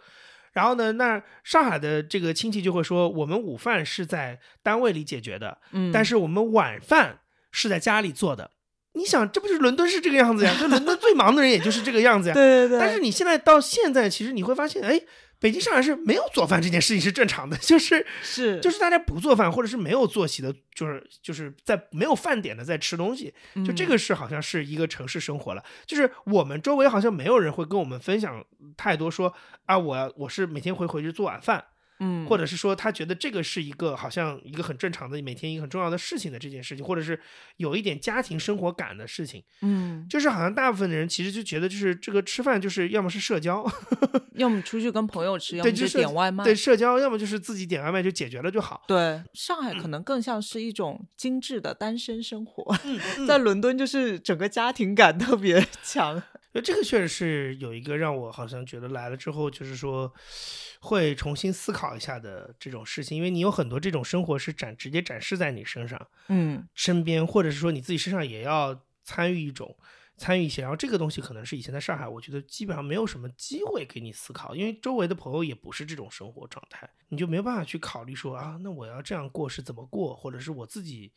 然后呢，那上海的这个亲戚就会说我们午饭是在单位里解决的，但是我们晚饭是在家里做的。你想，这不是伦敦是这个样子呀，就伦敦最忙的人也就是这个样子呀。对对对。但是你到现在其实你会发现，哎，北京上海是没有做饭这件事情是正常的，就是大家不做饭，或者是没有作息的，就是在没有饭点的在吃东西，就这个是好像是一个城市生活了。就是我们周围好像没有人会跟我们分享太多说啊，我是每天回去做晚饭，或者是说他觉得这个是一个好像一个很正常的每天一个很重要的事情的这件事情，或者是有一点家庭生活感的事情。就是好像大部分的人其实就觉得就是这个吃饭就是要么是社交要么出去跟朋友吃，要么就点外卖。对，社交，要么就是自己点外卖就解决了就好。对，上海可能更像是一种精致的单身生活，在伦敦就是整个家庭感特别强。这个确实是有一个让我好像觉得来了之后就是说会重新思考一下的这种事情，因为你有很多这种生活是直接展示在你身上，身边，或者是说你自己身上也要参与一些。然后这个东西可能是以前在上海我觉得基本上没有什么机会给你思考，因为周围的朋友也不是这种生活状态，你就没有办法去考虑说啊，那我要这样过是怎么过，或者是我自己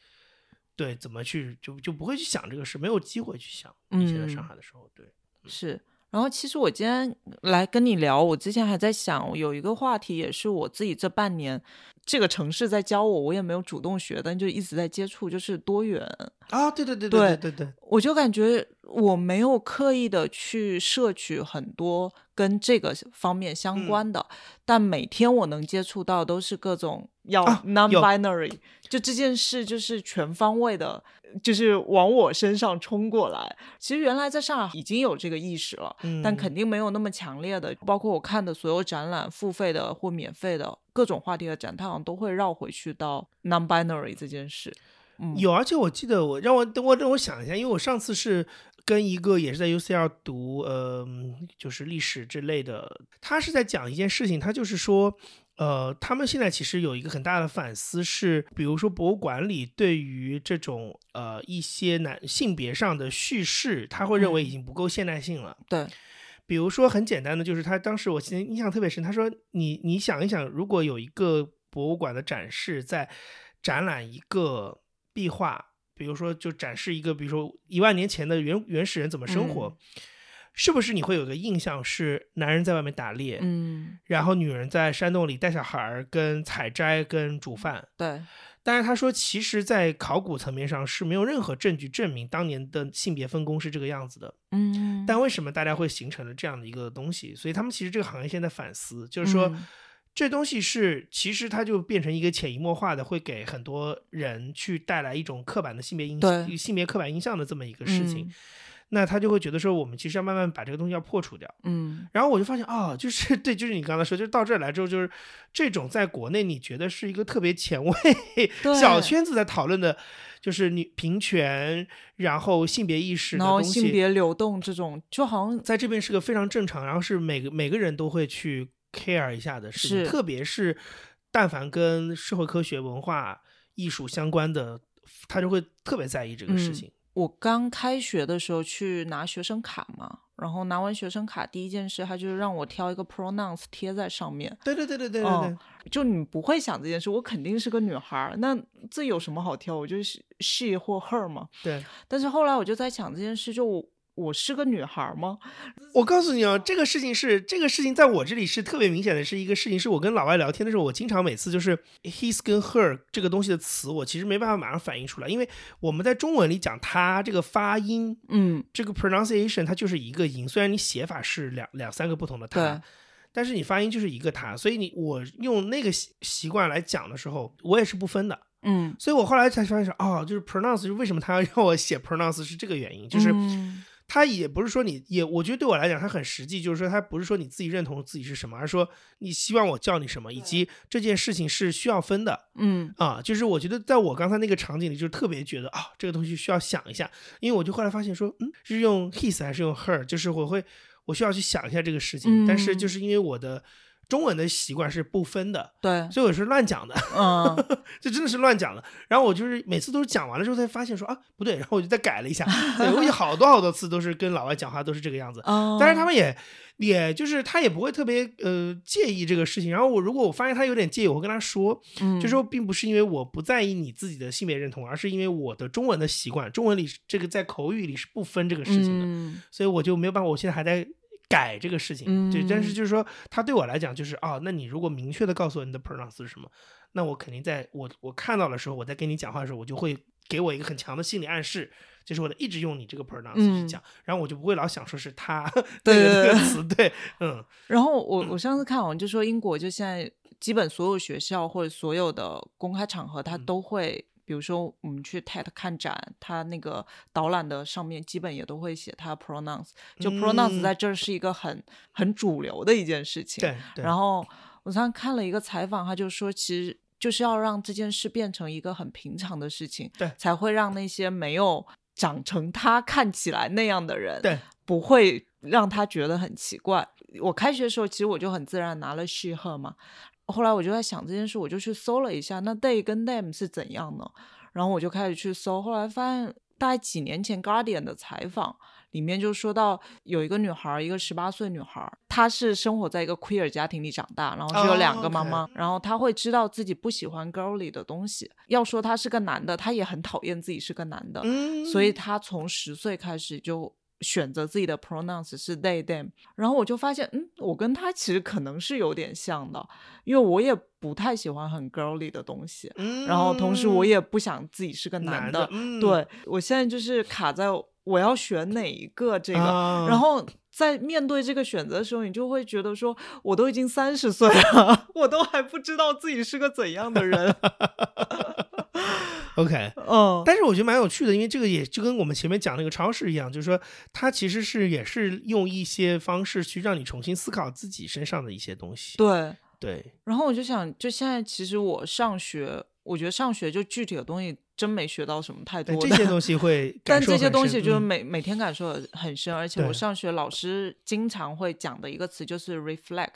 对怎么去，就不会去想这个事，没有机会去想。以前在上海的时候，对，是。然后其实我今天来跟你聊，我之前还在想有一个话题也是我自己这半年这个城市在教我，我也没有主动学，但就一直在接触，就是多元啊。对对对对对对对，我就感觉我没有刻意的去摄取很多跟这个方面相关的，但每天我能接触到都是各种要 non-binary、啊、就这件事就是全方位的就是往我身上冲过来。其实原来在上海已经有这个意识了、嗯、但肯定没有那么强烈的，包括我看的所有展览，付费的或免费的各种话题的展，它好像都会绕回去到 non-binary 这件事、嗯、有。而且我记得让我想一下，因为我上次是跟一个也是在 UCR 读就是历史之类的，他是在讲一件事情，他就是说他们现在其实有一个很大的反思是，比如说博物馆里对于这种一些性别上的叙事，他会认为已经不够现代性了、嗯、对。比如说很简单的，就是他当时我印象特别深，他说你想一想，如果有一个博物馆的展示在展览一个壁画，比如说就展示一个比如说10000年前的 原始人怎么生活、嗯，是不是你会有个印象是男人在外面打猎，嗯，然后女人在山洞里带小孩跟采摘跟煮饭。对。但是他说其实在考古层面上是没有任何证据证明当年的性别分工是这个样子的，嗯，但为什么大家会形成了这样的一个东西，所以他们其实这个行业现在反思，就是说、嗯，这东西是其实它就变成一个潜移默化的会给很多人去带来一种刻板的性别刻板印象的这么一个事情、嗯，那他就会觉得说我们其实要慢慢把这个东西要破除掉，嗯，然后我就发现啊、哦，就是对，就是你刚才说，就是到这儿来之后，就是这种在国内你觉得是一个特别前卫小圈子在讨论的，就是女平权，然后性别意识的东西，然后性别流动这种，就好像在这边是个非常正常，然后是每个人都会去 care 一下的事情，特别是但凡跟社会科学、文化、艺术相关的，他就会特别在意这个事情。嗯，我刚开学的时候去拿学生卡嘛，然后拿完学生卡第一件事他就是让我挑一个 pronounce 贴在上面。对、嗯、就你不会想这件事，我肯定是个女孩，那这有什么好挑，我就是 she 或 her 嘛。对。但是后来我就在想这件事，就我是个女孩吗？我告诉你哦，这个事情在我这里是特别明显的是一个事情，是我跟老外聊天的时候，我经常每次就是 his 跟 her 这个东西的词，我其实没办法马上反应出来，因为我们在中文里讲它这个发音，嗯，这个 pronunciation 它就是一个音，虽然你写法是两三个不同的它，但是你发音就是一个它，所以我用那个习惯来讲的时候，我也是不分的。嗯，所以我后来才发现哦，就是 pronounce 就是为什么他要让我写 pronounce 是这个原因，就是、嗯，他也不是说你也，我觉得对我来讲，他很实际，就是说他不是说你自己认同自己是什么，而是说你希望我叫你什么，以及这件事情是需要分的。嗯啊，就是我觉得在我刚才那个场景里，就是特别觉得啊，这个东西需要想一下，因为我就后来发现说，是用 his 还是用 her， 就是我需要去想一下这个事情，但是就是因为我的中文的习惯是不分的，对，所以我是乱讲的，嗯，就真的是乱讲的。然后我就是每次都是讲完了之后才发现说啊不对，然后我就再改了一下。对，我有好多次都是跟老外讲话都是这个样子，但是他们也就是他也不会特别介意这个事情。然后如果我发现他有点介意，我会跟他说，就说并不是因为我不在意你自己的性别认同，而是因为我的中文的习惯，中文里这个在口语里是不分这个事情的，所以我就没有办法，我现在还在改这个事情，对，但是就是说他对我来讲就是哦，那你如果明确的告诉我你的 pronounce 是什么，那我肯定在我看到的时候，我在跟你讲话的时候，我就会给我一个很强的心理暗示，就是我一直用你这个 pronounce 去讲，然后我就不会老想说是他那个词，对，嗯。然后我上次看好像就说英国就现在基本所有学校或者所有的公开场合，他都会，比如说我们去 Tate 看展，他那个导览的上面基本也都会写他 pronounce， 就 pronounce 在这儿是一个很主流的一件事情。对。然后我刚看了一个采访，他就说其实就是要让这件事变成一个很平常的事情，对，才会让那些没有长成他看起来那样的人，对，不会让他觉得很奇怪。我开学的时候其实我就很自然拿了 she her 嘛，后来我就在想这件事，我就去搜了一下那 they 跟 them 是怎样呢，然后我就开始去搜，后来发现大概几年前 Guardian 的采访里面就说到有一个女孩，一个18岁女孩，她是生活在一个 queer 家庭里长大，然后是有2个妈妈、oh, okay. 然后她会知道自己不喜欢 girly 的东西，要说她是个男的，她也很讨厌自己是个男的，所以她从10岁开始就选择自己的 pronounce 是 they them， 然后我就发现我跟他其实可能是有点像的，因为我也不太喜欢很 girly 的东西，然后同时我也不想自己是个男的，对，我现在就是卡在我要选哪一个这个，然后在面对这个选择的时候，你就会觉得说，我都已经30岁了，我都还不知道自己是个怎样的人。OK， 但是我觉得蛮有趣的，因为这个也就跟我们前面讲那个超市一样，就是说它其实是也是用一些方式去让你重新思考自己身上的一些东西。对对。然后我就想，就现在其实我上学，我觉得上学就具体的东西真没学到什么太多的，这些东西会感受很深，但这些东西就是 每天感受很深。而且我上学老师经常会讲的一个词就是 reflect。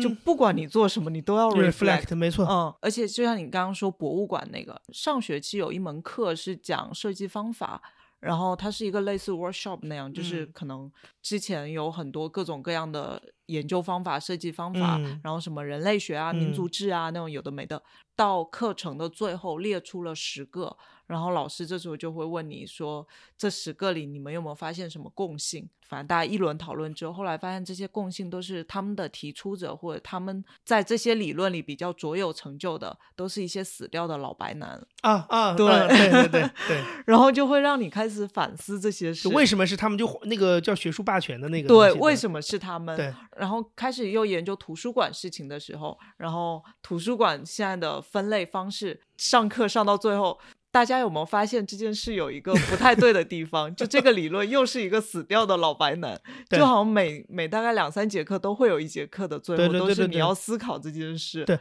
就不管你做什么你都要 reflect， 没错。而且就像你刚刚说博物馆那个，上学期有一门课是讲设计方法，然后它是一个类似 workshop 那样，就是可能之前有很多各种各样的研究方法设计方法，然后什么人类学啊民族志啊那种有的没的，到课程的最后列出了10个，然后老师这时候就会问你说这10个里你们有没有发现什么共性。反正大家一轮讨论之后，后来发现这些共性都是他们的提出者或者他们在这些理论里比较卓有成就的都是一些死掉的老白男啊，对对对对对。然后就会让你开始反思这些事，为什么是他们，就那个叫学术霸权的那个，对，为什么是他们。对，然后开始又研究图书馆事情的时候，然后图书馆现在的分类方式，上课上到最后大家有没有发现这件事有一个不太对的地方，就这个理论又是一个死掉的老白男，就好像每大概2-3节课都会有一节课的最后，对对对对对，都是你要思考这件事。对，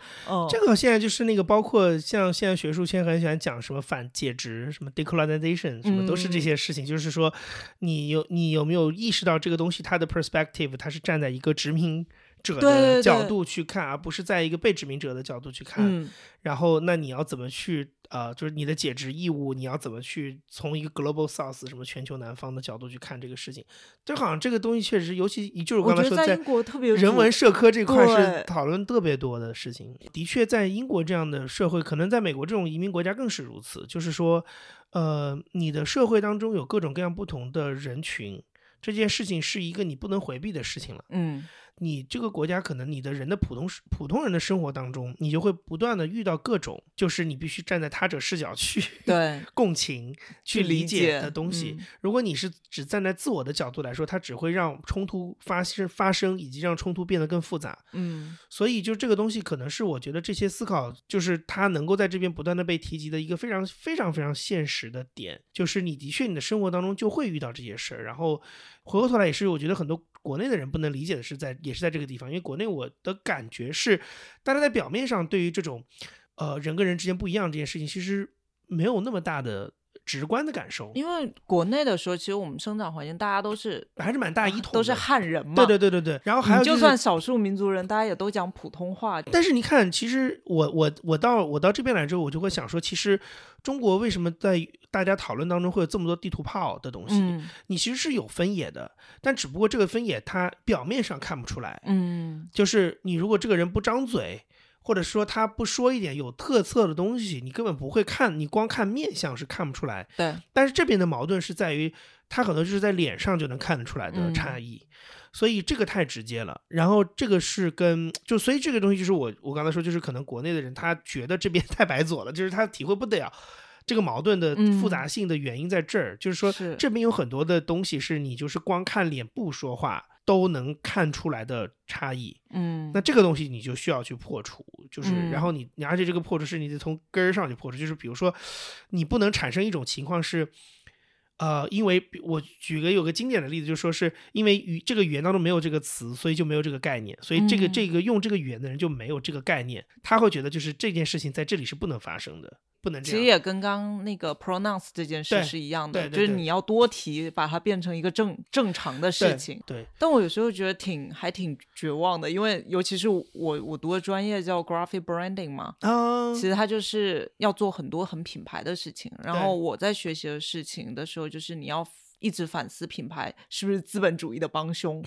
这个现在就是那个包括像现在学术圈很喜欢讲什么反介质什么 decolonization 什么，都是这些事情，就是说你有没有意识到这个东西它的 perspective 它是站在一个殖民者的角度去看，而不是在一个被殖民者的角度去看。然后那你要怎么去就是你的解职义务，你要怎么去从一个 global south 什么全球南方的角度去看这个事情。就好像这个东西确实，尤其就是我刚才说在人文社科这块是讨论特别多的事情。的确在英国这样的社会，可能在美国这种移民国家更是如此，就是说你的社会当中有各种各样不同的人群，这件事情是一个你不能回避的事情了。你这个国家可能你的人的普通人的生活当中，你就会不断的遇到各种，就是你必须站在他者视角去对共情去理解的东西。如果你是只站在自我的角度来说，它只会让冲突发生以及让冲突变得更复杂。所以就这个东西可能是我觉得这些思考就是它能够在这边不断的被提及的一个非常非常非常现实的点，就是你的确你的生活当中就会遇到这些事儿。然后回过头来也是我觉得很多国内的人不能理解的是也是在这个地方，因为国内我的感觉是大家在表面上对于这种人跟人之间不一样这件事情其实没有那么大的直观的感受。因为国内的时候其实我们生长环境大家都是还是蛮大一统，都是汉人嘛。对对对对对。然后还有就算少数民族人大家也都讲普通话。但是你看其实我到这边来之后我就会想说，其实中国为什么在大家讨论当中会有这么多地图炮的东西，你其实是有分野的，但只不过这个分野它表面上看不出来。就是你如果这个人不张嘴，或者说他不说一点有特色的东西，你根本不会看，你光看面相是看不出来。对，但是这边的矛盾是在于他可能就是在脸上就能看得出来的差异。所以这个太直接了。然后这个是跟就所以这个东西就是我刚才说，就是可能国内的人他觉得这边太白左了，就是他体会不得了这个矛盾的复杂性的原因在这儿。就是说这边有很多的东西是你就是光看脸不说话都能看出来的差异。那这个东西你就需要去破除，就是然后你而且这个破除是你得从根儿上去破除。就是比如说你不能产生一种情况是因为我举个有个经典的例子，就是说是因为这个语言当中没有这个词，所以就没有这个概念，所以这个用这个语言的人就没有这个概念，他会觉得就是这件事情在这里是不能发生的，不能这样。其实也跟刚那个 pronounce 这件事是一样的，就是你要多提把它变成一个正常的事情。 对，但我有时候觉得还挺绝望的，因为尤其是我读的专业叫 graphic branding 嘛，其实它就是要做很多很品牌的事情。然后我在学习的事情的时候就是你要一直反思品牌是不是资本主义的帮凶。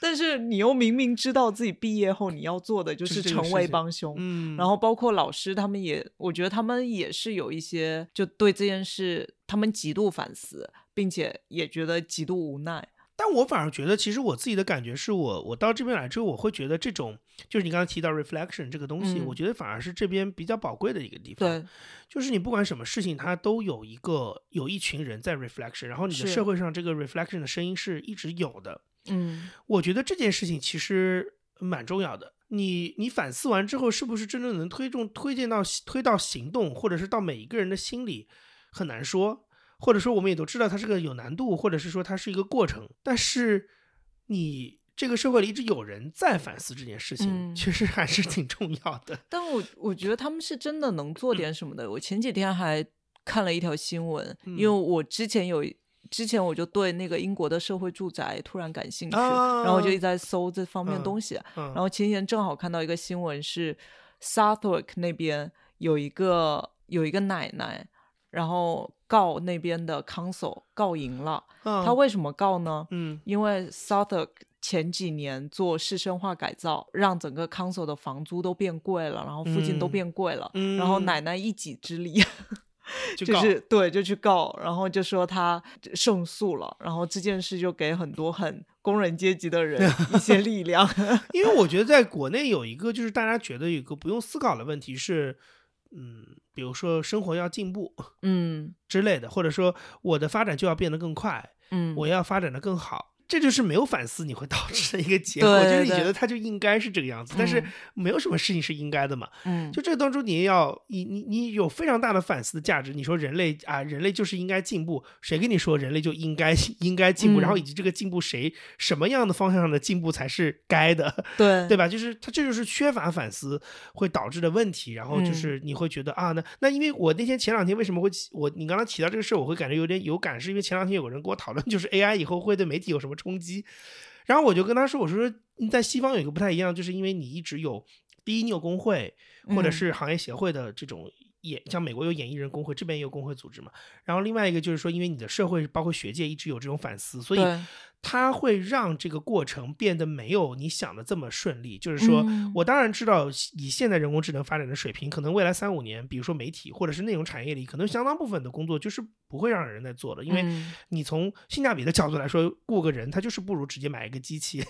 但是你又明明知道自己毕业后你要做的就是成为帮凶。然后包括老师他们也，我觉得他们也是有一些就对这件事他们极度反思，并且也觉得极度无奈。但但我反而觉得，其实我自己的感觉是我到这边来之后，我会觉得这种就是你刚才提到 reflection 这个东西，我觉得反而是这边比较宝贵的一个地方。对，就是你不管什么事情，它都有一群人在 reflection， 然后你的社会上这个 reflection 的声音是一直有的。嗯，我觉得这件事情其实蛮重要的。你反思完之后，是不是真正能推到行动，或者是到每一个人的心里，很难说。或者说我们也都知道它是个有难度，或者是说它是一个过程，但是你这个社会里一直有人在反思这件事情，其实还是挺重要的。但我觉得他们是真的能做点什么的。我前几天还看了一条新闻，因为我之前我就对那个英国的社会住宅突然感兴趣，然后我就一直在搜这方面东西，然后前几天正好看到一个新闻，是 Southwark 那边有一个奶奶，然后告那边的 council， 告赢了。他为什么告呢？因为 Southwark 前几年做市生化改造，让整个 council 的房租都变贵了，然后附近都变贵了，然后奶奶一己之力就是对，就去告，然后就说他胜诉了，然后这件事就给很多很工人阶级的人一些力量。因为我觉得在国内有一个就是大家觉得有一个不用思考的问题是，比如说生活要进步，之类的，或者说我的发展就要变得更快，我要发展得更好，这就是没有反思你会导致的一个结果。对对对，就是你觉得它就应该是这个样子，但是没有什么事情是应该的嘛。就这个当中你有非常大的反思的价值。你说人类就是应该进步，谁跟你说人类就应该进步？然后以及这个进步什么样的方向上的进步才是该的？对，对吧？就是它这就是缺乏反思会导致的问题。然后就是你会觉得那因为我那天前两天为什么你刚才提到这个事，我会感觉有点有感，是因为前两天有个人跟我讨论，就是 AI 以后会对媒体有什么冲击。然后我就跟他说，我说在西方有一个不太一样，就是因为你一直有，第一你有工会或者是行业协会的这种像美国有演艺人工会，这边也有工会组织嘛。然后另外一个就是说，因为你的社会包括学界一直有这种反思，所以它会让这个过程变得没有你想的这么顺利。就是说我当然知道以现在人工智能发展的水平，可能未来3-5年，比如说媒体或者是内容产业里，可能相当部分的工作就是不会让人在做的。因为你从性价比的角度来说，雇个人他就是不如直接买一个机器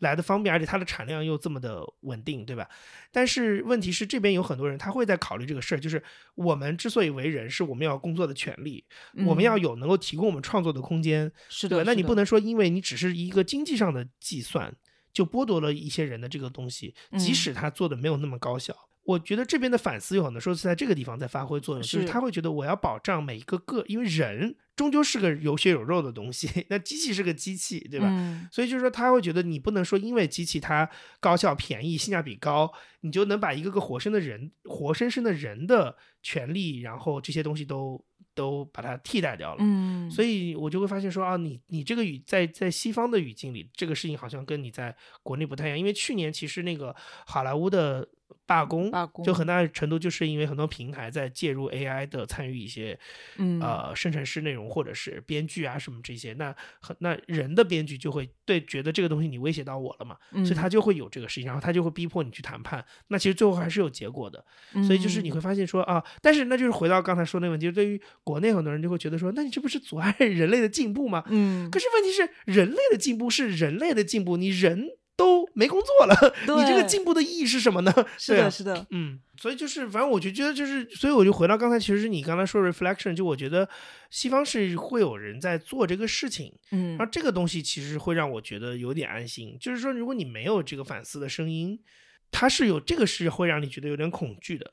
来的方便，而且它的产量又这么的稳定，对吧？但是问题是这边有很多人他会在考虑这个事儿，就是我们之所以为人，是我们要工作的权利，我们要有能够提供我们创作的空间。是的，那你不能说因为你只是一个经济上的计算，就剥夺了一些人的这个东西，即使他做的没有那么高效。我觉得这边的反思有很多时候是在这个地方在发挥作用，就是他会觉得我要保障每一个，因为人终究是个有血有肉的东西，那机器是个机器，对吧？所以就是说他会觉得你不能说因为机器它高效便宜性价比高，你就能把一个活生生的人的权利，然后这些东西都把它替代掉了。所以我就会发现说你这个在西方的语境里，这个事情好像跟你在国内不太一样。因为去年其实那个好莱坞的罢工就很大程度就是因为很多平台在介入 AI 的参与一些生成式内容或者是编剧啊什么这些，那人的编剧就会觉得这个东西你威胁到我了嘛，所以他就会有这个事情，然后他就会逼迫你去谈判，那其实最后还是有结果的。所以就是你会发现说但是那就是回到刚才说那个问题，对于国内很多人就会觉得说，那你这不是阻碍人类的进步吗？可是问题是人类的进步是人类的进步，你人都没工作了，你这个进步的意义是什么呢？是的，是的，所以就是反正我就觉得就是，所以我就回到刚才，其实你刚才说 reflection， 就我觉得西方是会有人在做这个事情，然后这个东西其实会让我觉得有点安心。就是说，如果你没有这个反思的声音，它是有这个是会让你觉得有点恐惧的，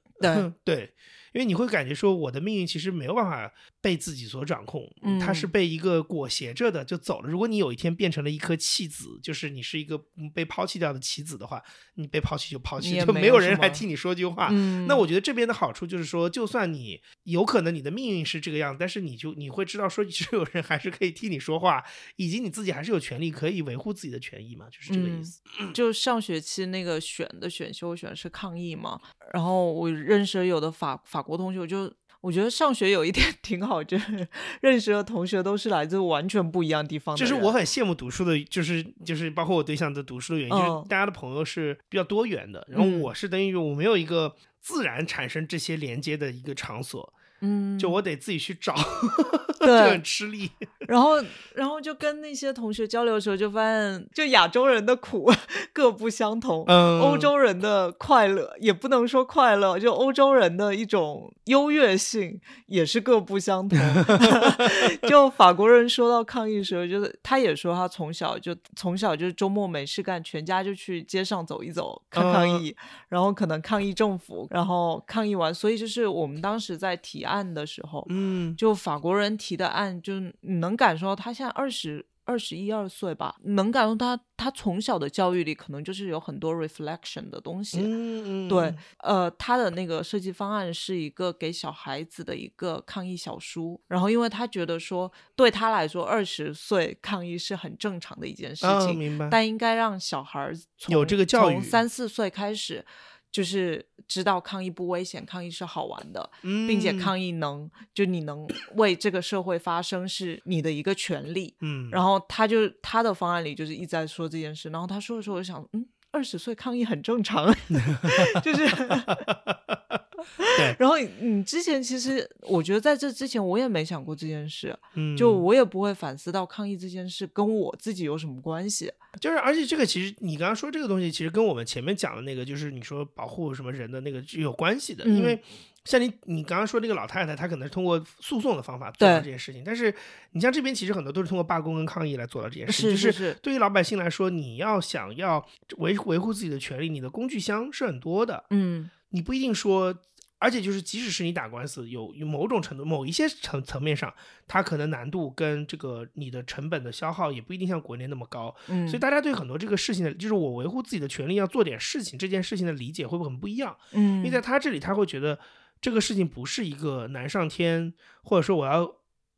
对。因为你会感觉说我的命运其实没有办法被自己所掌控，它是被一个裹挟着的就走了。如果你有一天变成了一颗弃子，就是你是一个被抛弃掉的棋子的话，你被抛弃就抛弃，就没有人来替你说句话。那我觉得这边的好处就是说，就算你有可能你的命运是这个样子，但是你会知道说是有人还是可以替你说话，以及你自己还是有权利可以维护自己的权益嘛，就是这个意思。就上学期那个选修是抗议嘛，然后我认识有的法国同学，我觉得上学有一点挺好，就是认识的同学都是来自完全不一样地方的人。就是我很羡慕读书的，就是包括我对象的读书的原因，就是大家的朋友是比较多元的，然后我是等于我没有一个自然产生这些连接的一个场所，就我得自己去找，就很吃力。然后就跟那些同学交流的时候就发现，就亚洲人的苦各不相同，欧洲人的快乐也不能说快乐，就欧洲人的一种优越性也是各不相同。就法国人说到抗议时候，就是他也说他从小就周末没事干，全家就去街上走一走抗议，然后可能抗议政府，然后抗议完，所以就是我们当时在提案的时候，就法国人提的案，就你能感受到他现在21、22岁吧，能感受到他从小的教育里可能就是有很多 reflection 的东西。对，他的那个设计方案是一个给小孩子的一个抗议小书，然后因为他觉得说对他来说20岁抗议是很正常的一件事情，明白，但应该让小孩有这个教育，从3、4岁开始就是知道抗议不危险，抗议是好玩的，并且抗议就你能为这个社会发声是你的一个权利。然后他的方案里就是一直在说这件事，然后他说的时候我就想，20岁抗议很正常。就是对，然后你之前其实我觉得在这之前我也没想过这件事，就我也不会反思到抗议这件事跟我自己有什么关系。就是而且这个其实你刚刚说这个东西其实跟我们前面讲的那个就是你说保护什么人的那个是有关系的，因为像你刚刚说那个老太太她可能是通过诉讼的方法做到这件事情，但是你像这边其实很多都是通过罢工跟抗议来做到这件事情。就是对于老百姓来说，你要想要维护自己的权利，你的工具箱是很多的，你不一定说，而且就是即使是你打官司有某种程度某一些层面上它可能难度跟这个你的成本的消耗也不一定像国内那么高，所以大家对很多这个事情的就是我维护自己的权利要做点事情这件事情的理解会不会很不一样。因为在他这里他会觉得这个事情不是一个难上天或者说我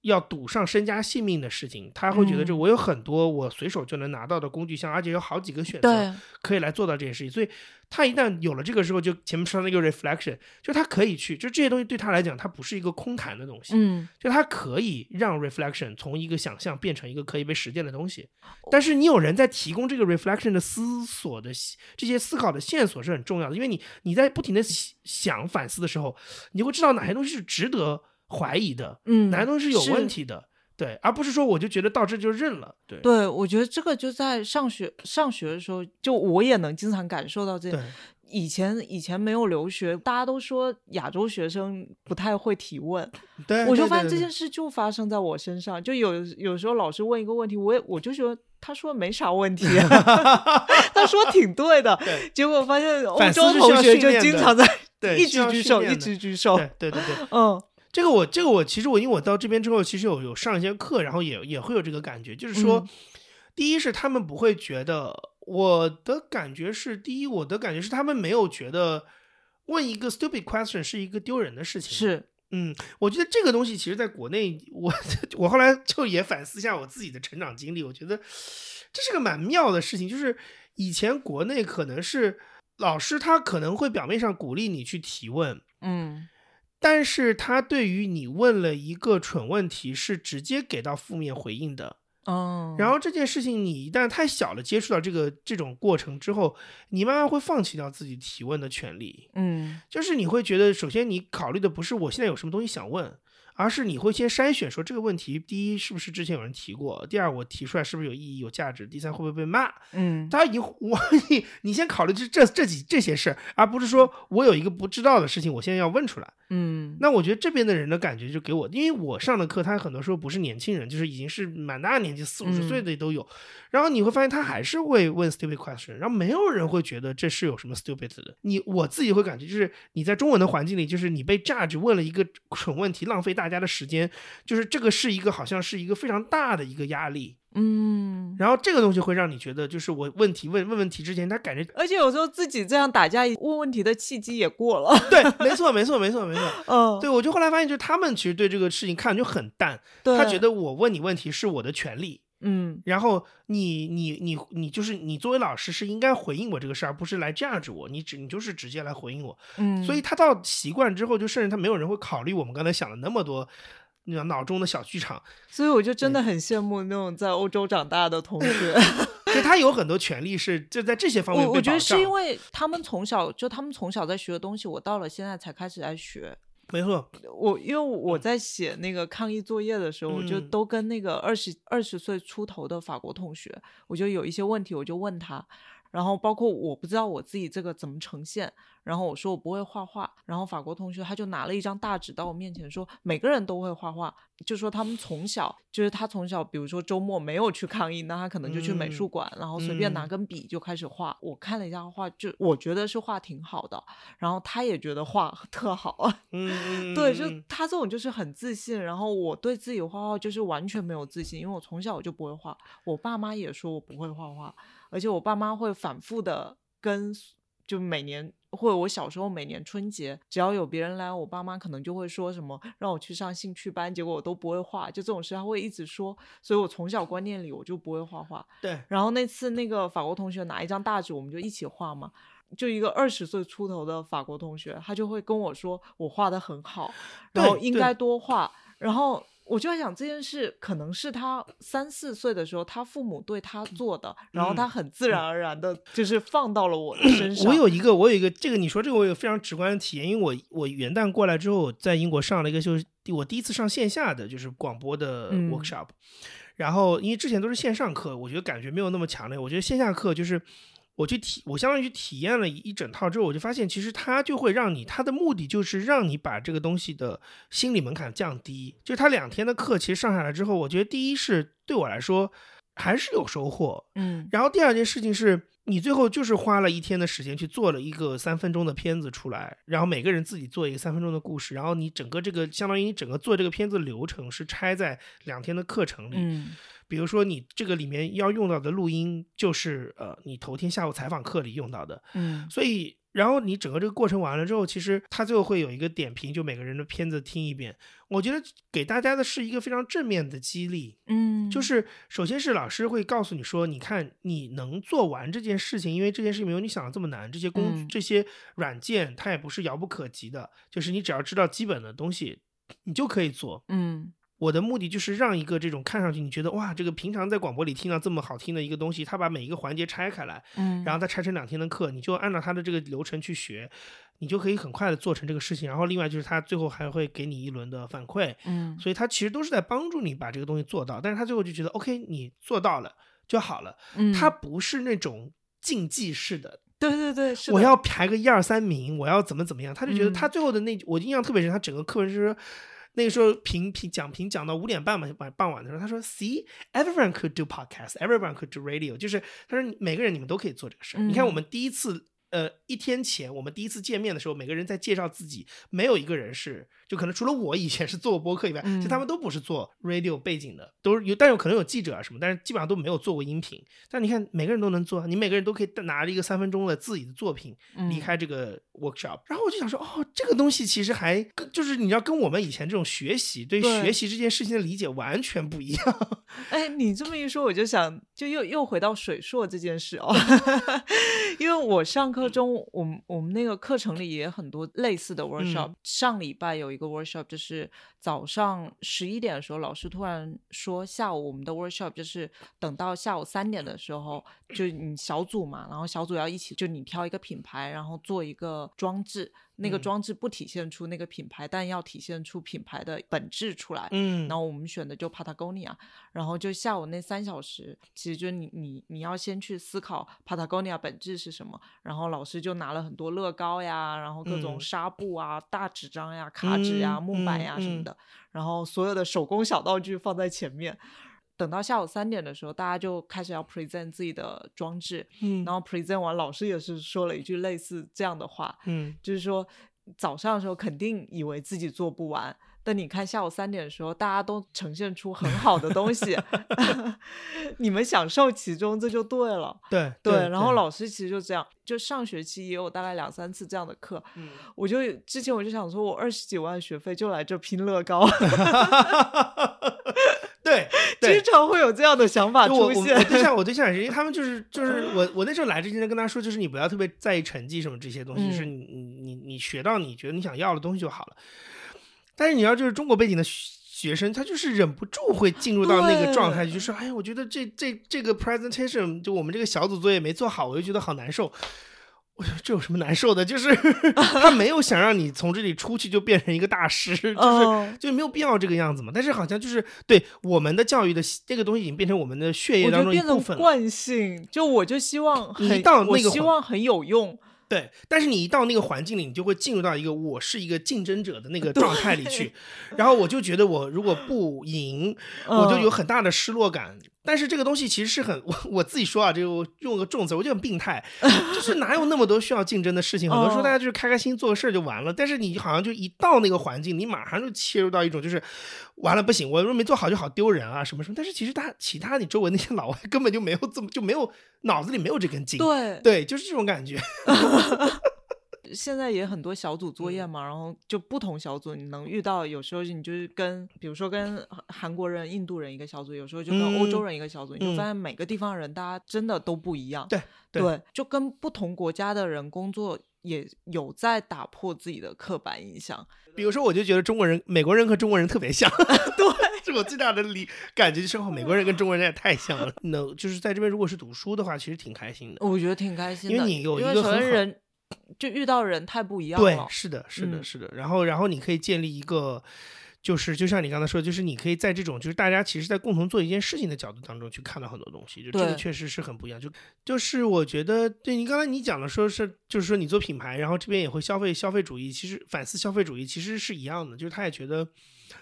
要赌上身家性命的事情，他会觉得这我有很多我随手就能拿到的工具箱，而且有好几个选择可以来做到这件事情。所以他一旦有了这个时候，就前面说那个 reflection， 就他可以去就这些东西对他来讲他不是一个空谈的东西，就他可以让 reflection 从一个想象变成一个可以被实践的东西。但是你有人在提供这个 reflection 的思索的这些思考的线索是很重要的，因为你在不停的想反思的时候，你会知道哪些东西是值得怀疑的，哪些东西是有问题的，对，而不是说我就觉得到这就认了。对，我觉得这个就在上学的时候，就我也能经常感受到这。以前没有留学，大家都说亚洲学生不太会提问，对，我就发现这件事就发生在我身上。就有时候老师问一个问题，我就觉得他说没啥问题，他说挺对的，对，结果发现欧洲同学就经常在一直举手，对，这个我其实因为我到这边之后其实有上一些课，然后也会有这个感觉，就是说第一是他们不会觉得，我的感觉是他们没有觉得问一个 stupid question 是一个丢人的事情。是，我觉得这个东西其实在国内我后来就也反思一下我自己的成长经历，我觉得这是个蛮妙的事情。就是以前国内可能是老师他可能会表面上鼓励你去提问，但是他对于你问了一个蠢问题是直接给到负面回应的，然后这件事情你一旦太小了接触到这种过程之后，你慢慢会放弃掉自己提问的权利。就是你会觉得首先你考虑的不是我现在有什么东西想问，而是你会先筛选说这个问题第一是不是之前有人提过，第二我提出来是不是有意义有价值，第三会不会被骂。他已经你先考虑这些事，而不是说我有一个不知道的事情我现在要问出来。那我觉得这边的人的感觉就给我，因为我上的课他很多时候不是年轻人，就是已经是蛮大年纪40、50岁的都有，然后你会发现他还是会问 stupid question， 然后没有人会觉得这是有什么 stupid 的。我自己会感觉就是你在中文的环境里，就是你被 judge 问了一个蠢问题浪费大家的时间，就是这个是一个好像是一个非常大的一个压力。然后这个东西会让你觉得就是我问问题之前他感觉，而且有时候自己这样打架问问题的契机也过了。对，没错。对，我就后来发现就是他们其实对这个事情看就很淡，他觉得我问你问题是我的权利，然后你就是你作为老师是应该回应我这个事儿，不是来judge我，你就是直接来回应我。所以他到习惯之后，就甚至他没有人会考虑我们刚才想了那么多脑中的小剧场。所以我就真的很羡慕那种在欧洲长大的同学。所以他有很多权利是就在这些方面被保障。我觉得是因为他们从小在学的东西我到了现在才开始来学。没错，因为我在写那个抗议作业的时候，我就都跟那个二十岁出头的法国同学，我就有一些问题我就问他，然后包括我不知道我自己这个怎么呈现，然后我说我不会画画，然后法国同学他就拿了一张大纸到我面前说每个人都会画画，就说他们从小就是他从小比如说周末没有去抗议，那他可能就去美术馆，然后随便拿根笔就开始画，我看了一下画，就我觉得是画挺好的，然后他也觉得画特好对，就他这种就是很自信，然后我对自己画画就是完全没有自信，因为我从小我就不会画，我爸妈也说我不会画画，而且我爸妈会反复的跟，就每年或者我小时候每年春节只要有别人来，我爸妈可能就会说什么让我去上兴趣班，结果我都不会画，就这种事他会一直说，所以我从小观念里我就不会画画。对，然后那次那个法国同学拿一张大纸我们就一起画嘛，就一个20岁出头的法国同学他就会跟我说我画得很好，然后应该多画，然后我就在想这件事可能是他3-4岁的时候他父母对他做的，然后他很自然而然的就是放到了我的身上。我有一个这个你说这个我有非常直观的体验，因为我元旦过来之后在英国上了一个就是我第一次上线下的就是广播的 workshop，然后因为之前都是线上课，我觉得感觉没有那么强烈，我觉得线下课就是我相当于去体验了一整套之后，我就发现其实它就会让你，它的目的就是让你把这个东西的心理门槛降低。就它2天的课其实上下来之后，我觉得第一是对我来说还是有收获，然后第二件事情是你最后就是花了1天的时间去做了一个3分钟的片子出来，然后每个人自己做一个3分钟的故事，然后你整个这个相当于你整个做这个片子流程是拆在2天的课程里，比如说你这个里面要用到的录音就是你头天下午采访课里用到的，所以然后你整个这个过程完了之后，其实他最后会有一个点评，就每个人的片子听一遍，我觉得给大家的是一个非常正面的激励，就是首先是老师会告诉你说你看你能做完这件事情，因为这件事情没有你想的这么难，这些工具这些软件它也不是遥不可及的，就是你只要知道基本的东西你就可以做。我的目的就是让一个这种看上去你觉得哇这个平常在广播里听到这么好听的一个东西，他把每一个环节拆开来，然后他拆成2天的课，你就按照他的这个流程去学，你就可以很快的做成这个事情，然后另外就是他最后还会给你一轮的反馈，所以他其实都是在帮助你把这个东西做到，但是他最后就觉得 OK 你做到了就好了，他不是那种竞技式的，对对对，是我要排个1、2、3名，我要怎么怎么样，他就觉得他最后的那我印象特别深，他整个课文是那个时候讲到5点半傍晚的时候，他说 See everyone could do podcast, everyone could do radio， 就是他说每个人你们都可以做这个事，你看我们第一次1天前我们第一次见面的时候，每个人在介绍自己，没有一个人是就可能除了我以前是做过播客以外，其实他们都不是做 radio 背景的，都有，但有可能有记者啊什么，但是基本上都没有做过音频，但你看每个人都能做，你每个人都可以拿着一个3分钟的自己的作品离开这个 workshop，然后我就想说这个东西其实还就是你要跟我们以前这种学习对学习这件事情的理解完全不一样。哎，你这么一说我就想就又回到水硕这件事因为我上课中我们那个课程里也很多类似的 workshop，上礼拜有一个 workshop 就是早上11点的时候老师突然说下午我们的 workshop 就是等到下午3点的时候就你小组嘛，然后小组要一起就你挑一个品牌然后做一个装置，那个装置不体现出那个品牌，但要体现出品牌的本质出来，然后我们选的就 Patagonia， 然后就下午那3小时其实就你要先去思考 Patagonia 本质是什么，然后老师就拿了很多乐高呀，然后各种纱布啊，大纸张呀，卡纸呀，木板呀什么的，然后所有的手工小道具放在前面，等到下午3点的时候大家就开始要 present 自己的装置，然后 present 完老师也是说了一句类似这样的话，就是说早上的时候肯定以为自己做不完，但你看下午3点的时候大家都呈现出很好的东西你们享受其中这就对了。对，然后老师其实就这样，就上学期也有大概2-3次这样的课，我就之前我就想说我20几万学费就来这拼乐高对，经常会有这样的想法出现。我对象因为他们就是我那时候来之前跟他说，就是你不要特别在意成绩什么这些东西，就是你学到你觉得你想要的东西就好了。但是你要就是中国背景的学生，他就是忍不住会进入到那个状态，就是哎呀，我觉得这个 presentation 就我们这个小组作业没做好，我就觉得好难受。这有什么难受的，就是他没有想让你从这里出去就变成一个大师，就是没有必要这个样子嘛。但是好像就是对我们的教育的这个东西已经变成我们的血液当中一部分了，惯性，就我就希望很，我希望很有用。对，但是你一到那个环境里，你就会进入到一个我是一个竞争者的那个状态里去，然后我就觉得我如果不赢，我就有很大的失落感。但是这个东西其实是很，我自己说啊，这个用个重词，我就很病态，就是哪有那么多需要竞争的事情？很多时候大家就是开开心做个事就完了。但是你好像就一到那个环境，你马上就切入到一种就是完了不行，我如果没做好就好丢人啊什么什么。但是其实其他你周围那些老外根本就没有这么，就没有脑子里没有这根筋。对对，就是这种感觉。现在也很多小组作业嘛，然后就不同小组你能遇到，有时候你就是跟比如说跟韩国人印度人一个小组，有时候就跟欧洲人一个小组，你就发现每个地方人大家真的都不一样。 对，就跟不同国家的人工作也有在打破自己的刻板印象。比如说我就觉得中国人美国人和中国人特别像对，是我最大的感觉就是美国人跟中国人也太像了就是在这边如果是读书的话其实挺开心的，我觉得挺开心的，因为你有一个很好就遇到人太不一样了。对，是的是的是的。然后你可以建立一个就是就像你刚才说的，就是你可以在这种就是大家其实在共同做一件事情的角度当中去看到很多东西，就这个确实是很不一样。就是我觉得对你刚才你讲的说是就是说你做品牌，然后这边也会消费主义，其实反思消费主义其实是一样的，就是他也觉得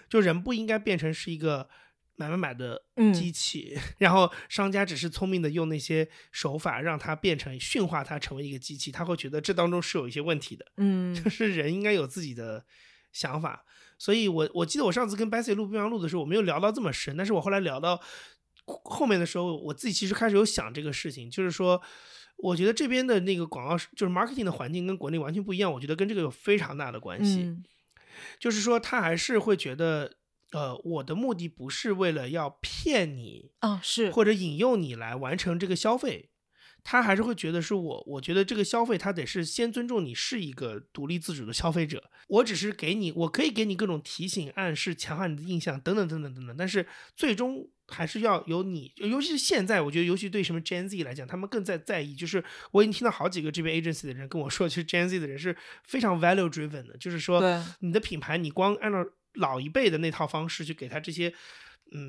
就人不应该变成是一个买的机器，然后商家只是聪明的用那些手法让它变成驯化它成为一个机器，他会觉得这当中是有一些问题的。就是人应该有自己的想法。所以我记得我上次跟 Bessy 录《冰洋录》的时候，我没有聊到这么深，但是我后来聊到后面的时候，我自己其实开始有想这个事情，就是说我觉得这边的那个广告就是 marketing 的环境跟国内完全不一样，我觉得跟这个有非常大的关系。就是说他还是会觉得我的目的不是为了要骗你啊，是或者引诱你来完成这个消费，他还是会觉得是我觉得这个消费他得是先尊重你是一个独立自主的消费者，我只是给你，我可以给你各种提醒、暗示、强化你的印象等等等等等等，但是最终还是要由你，尤其是现在，我觉得尤其对什么 Gen Z 来讲，他们更在意，就是我已经听到好几个这边 agency 的人跟我说，其实 Gen Z 的人是非常 value driven 的，就是说你的品牌你光按照老一辈的那套方式去给他这些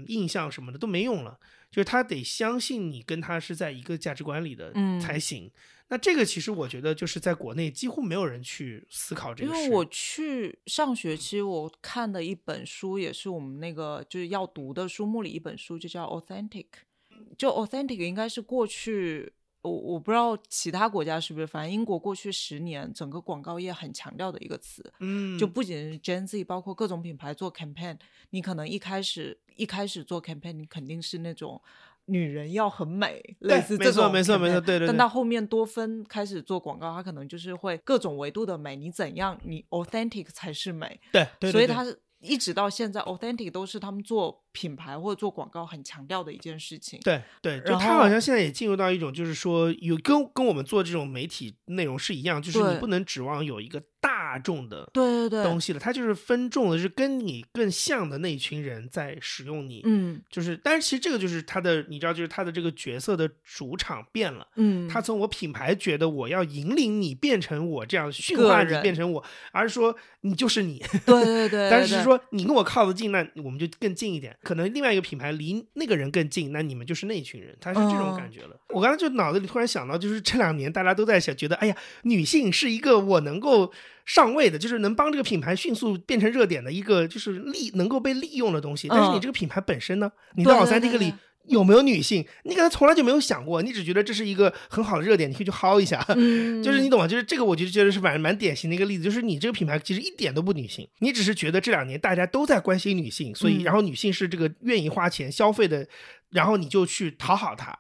印象什么的都没用了，就是他得相信你跟他是在一个价值观里的才行。那这个其实我觉得就是在国内几乎没有人去思考这个事。因为我去上学期我看的一本书也是我们那个就是要读的书目里一本书，就叫 Authentic， 就 Authentic 应该是过去我不知道其他国家是不是，反正英国过去10年整个广告业很强调的一个词，就不仅是 Gen Z， 包括各种品牌做 campaign， 你可能一开始做 campaign， 你肯定是那种女人要很美，类似这种 campaign， 没错，对对对。但到后面多芬开始做广告，它可能就是会各种维度的美，你怎样，你 authentic 才是美， 对，所以它是一直到现在 authentic 都是他们做品牌或者做广告很强调的一件事情。对，就他好像现在也进入到一种就是说有跟我们做这种媒体内容是一样，就是你不能指望有一个大众的东西了，他就是分众的，就是跟你更像的那一群人在使用你。就是但是其实这个就是他的，你知道，就是他的这个角色的主场变了。他从我品牌觉得我要引领你变成我，这样驯化你变成我，而是说你就是你。对，但是说你跟我靠得近，那我们就更近一点，可能另外一个品牌离那个人更近，那你们就是那一群人，他是这种感觉了。我刚才就脑子里突然想到，就是这2年大家都在想，觉得哎呀，女性是一个我能够上位的，就是能帮这个品牌迅速变成热点的一个，就是能够被利用的东西。但是你这个品牌本身呢，你的Authentic里有没有女性，你可能从来就没有想过，你只觉得这是一个很好的热点，你可以去薅一下。就是你懂吗？就是这个我就觉得是蛮典型的一个例子，就是你这个品牌其实一点都不女性，你只是觉得这2年大家都在关心女性，所以然后女性是这个愿意花钱消费的，然后你就去讨好她，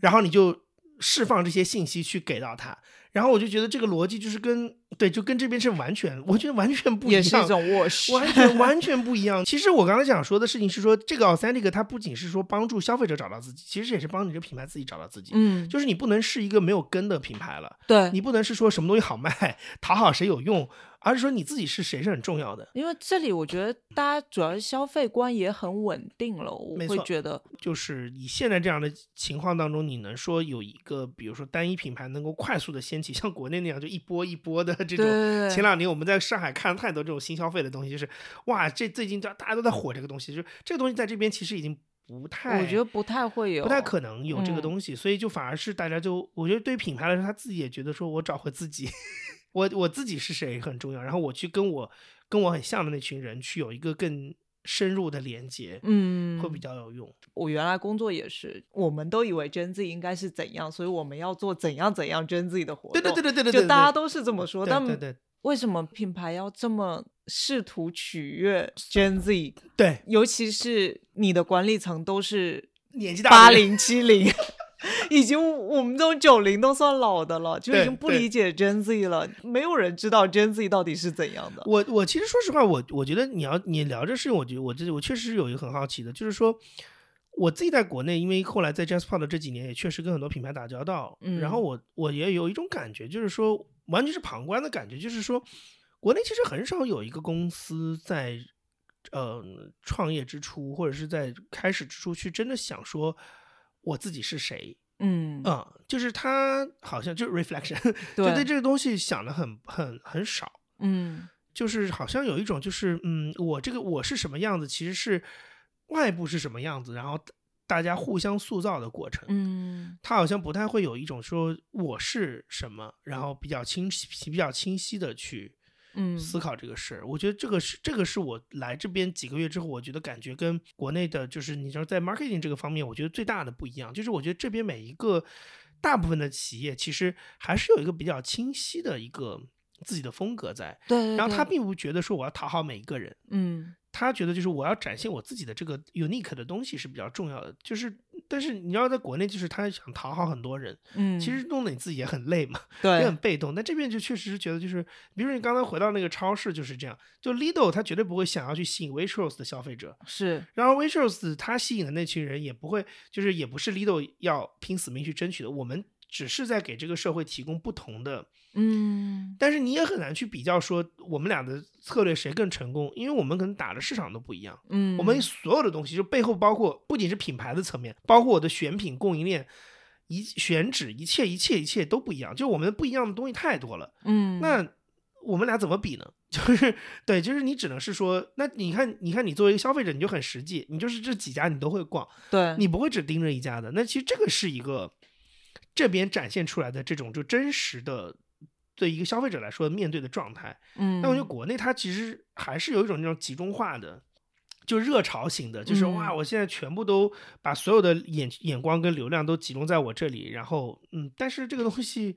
然后你就释放这些信息去给到她。然后我就觉得这个逻辑就是跟对，就跟这边是完全，我觉得完全不一样，也是一种 wash， 完全不一样。其实我刚才想说的事情是说，这个 authentic 它不仅是说帮助消费者找到自己，其实也是帮你这个品牌自己找到自己。嗯，就是你不能是一个没有根的品牌了，对，你不能是说什么东西好卖，讨好谁有用，而是说你自己是谁是很重要的。因为这里我觉得大家主要是消费观也很稳定了，我会觉得就是以现在这样的情况当中，你能说有一个比如说单一品牌能够快速的掀起像国内那样就一波一波的这种，前两年我们在上海看了太多这种新消费的东西，就是哇这最近大家都在火这个东西，就这个东西在这边其实已经不太，我觉得不太会有，不太可能有这个东西，所以就反而是大家就我觉得对品牌来说他自己也觉得说我找回自己我自己是谁很重要，然后我去跟我很像的那群人去有一个更深入的连接，嗯，会比较有用。我原来工作也是，我们都以为 Gen Z 应该是怎样，所以我们要做怎样怎样 Gen Z 的活动，对，就大家都是这么说，对，为什么品牌要这么试图取悦 Gen Z？ 对，尤其是你的管理层都是年纪大80、70已经我们这种90都算老的了，就已经不理解 Gen Z 了，没有人知道 Gen Z 到底是怎样的。我其实说实话，我觉得你聊这事情，我觉得我确实有一个很好奇的，就是说我自己在国内，因为后来在 JazzPod 这几年也确实跟很多品牌打交道，然后我也有一种感觉，就是说完全是旁观的感觉，就是说国内其实很少有一个公司在创业之初或者是在开始之初去真的想说我自己是谁，就是他好像就是 reflection， 就对这个东西想的很少，就是好像有一种就是我是什么样子，其实是外部是什么样子，然后大家互相塑造的过程，他好像不太会有一种说我是什么，然后比较清晰的去思考这个事。我觉得这个是我来这边几个月之后，我觉得感觉跟国内的就是你知道在 marketing 这个方面我觉得最大的不一样，就是我觉得这边每一个大部分的企业其实还是有一个比较清晰的一个自己的风格在，对，然后他并不觉得说我要讨好每一个人，他觉得就是我要展现我自己的这个 unique 的东西是比较重要的，就是但是你要在国内就是他想讨好很多人，其实弄得你自己也很累嘛，对，也很被动。但这边就确实是觉得就是比如说你刚才回到那个超市就是这样，就 Lido 他绝对不会想要去吸引 Waitrose 的消费者，是，然后 Waitrose 他吸引的那群人也不会就是也不是 Lido 要拼死命去争取的，我们只是在给这个社会提供不同的，但是你也很难去比较说我们俩的策略谁更成功，因为我们可能打的市场都不一样，我们所有的东西就背后包括不仅是品牌的层面，包括我的选品供应链选址一切都不一样，就我们不一样的东西太多了，那我们俩怎么比呢？就是对，就是你只能是说，那你看你作为一个消费者你就很实际，你就是这几家你都会逛，对，你不会只盯着一家的，那其实这个是一个这边展现出来的这种就真实的对一个消费者来说面对的状态，那我觉得国内它其实还是有一种那种集中化的就热潮型的，就是哇我现在全部都把所有的眼光跟流量都集中在我这里，然后但是这个东西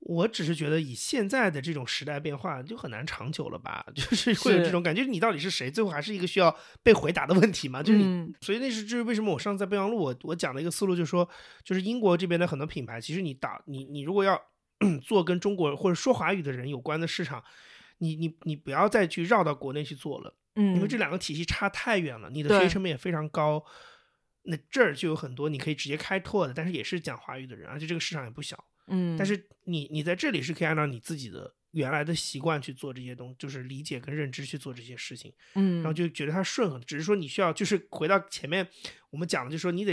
我只是觉得以现在的这种时代变化就很难长久了吧，就是会有这种感觉，你到底是谁最后还是一个需要被回答的问题嘛，就是你所以那是就是为什么我上次在备忘录我讲的一个思路，就是说就是英国这边的很多品牌其实你如果要做跟中国或者说华语的人有关的市场，你不要再去绕到国内去做了，因为这两个体系差太远了，你的学习成本也非常高，那这儿就有很多你可以直接开拓的但是也是讲华语的人，而且这个市场也不小，但是你在这里是可以按照你自己的原来的习惯去做这些东西，就是理解跟认知去做这些事情，然后就觉得它顺很，只是说你需要就是回到前面我们讲的，就是说你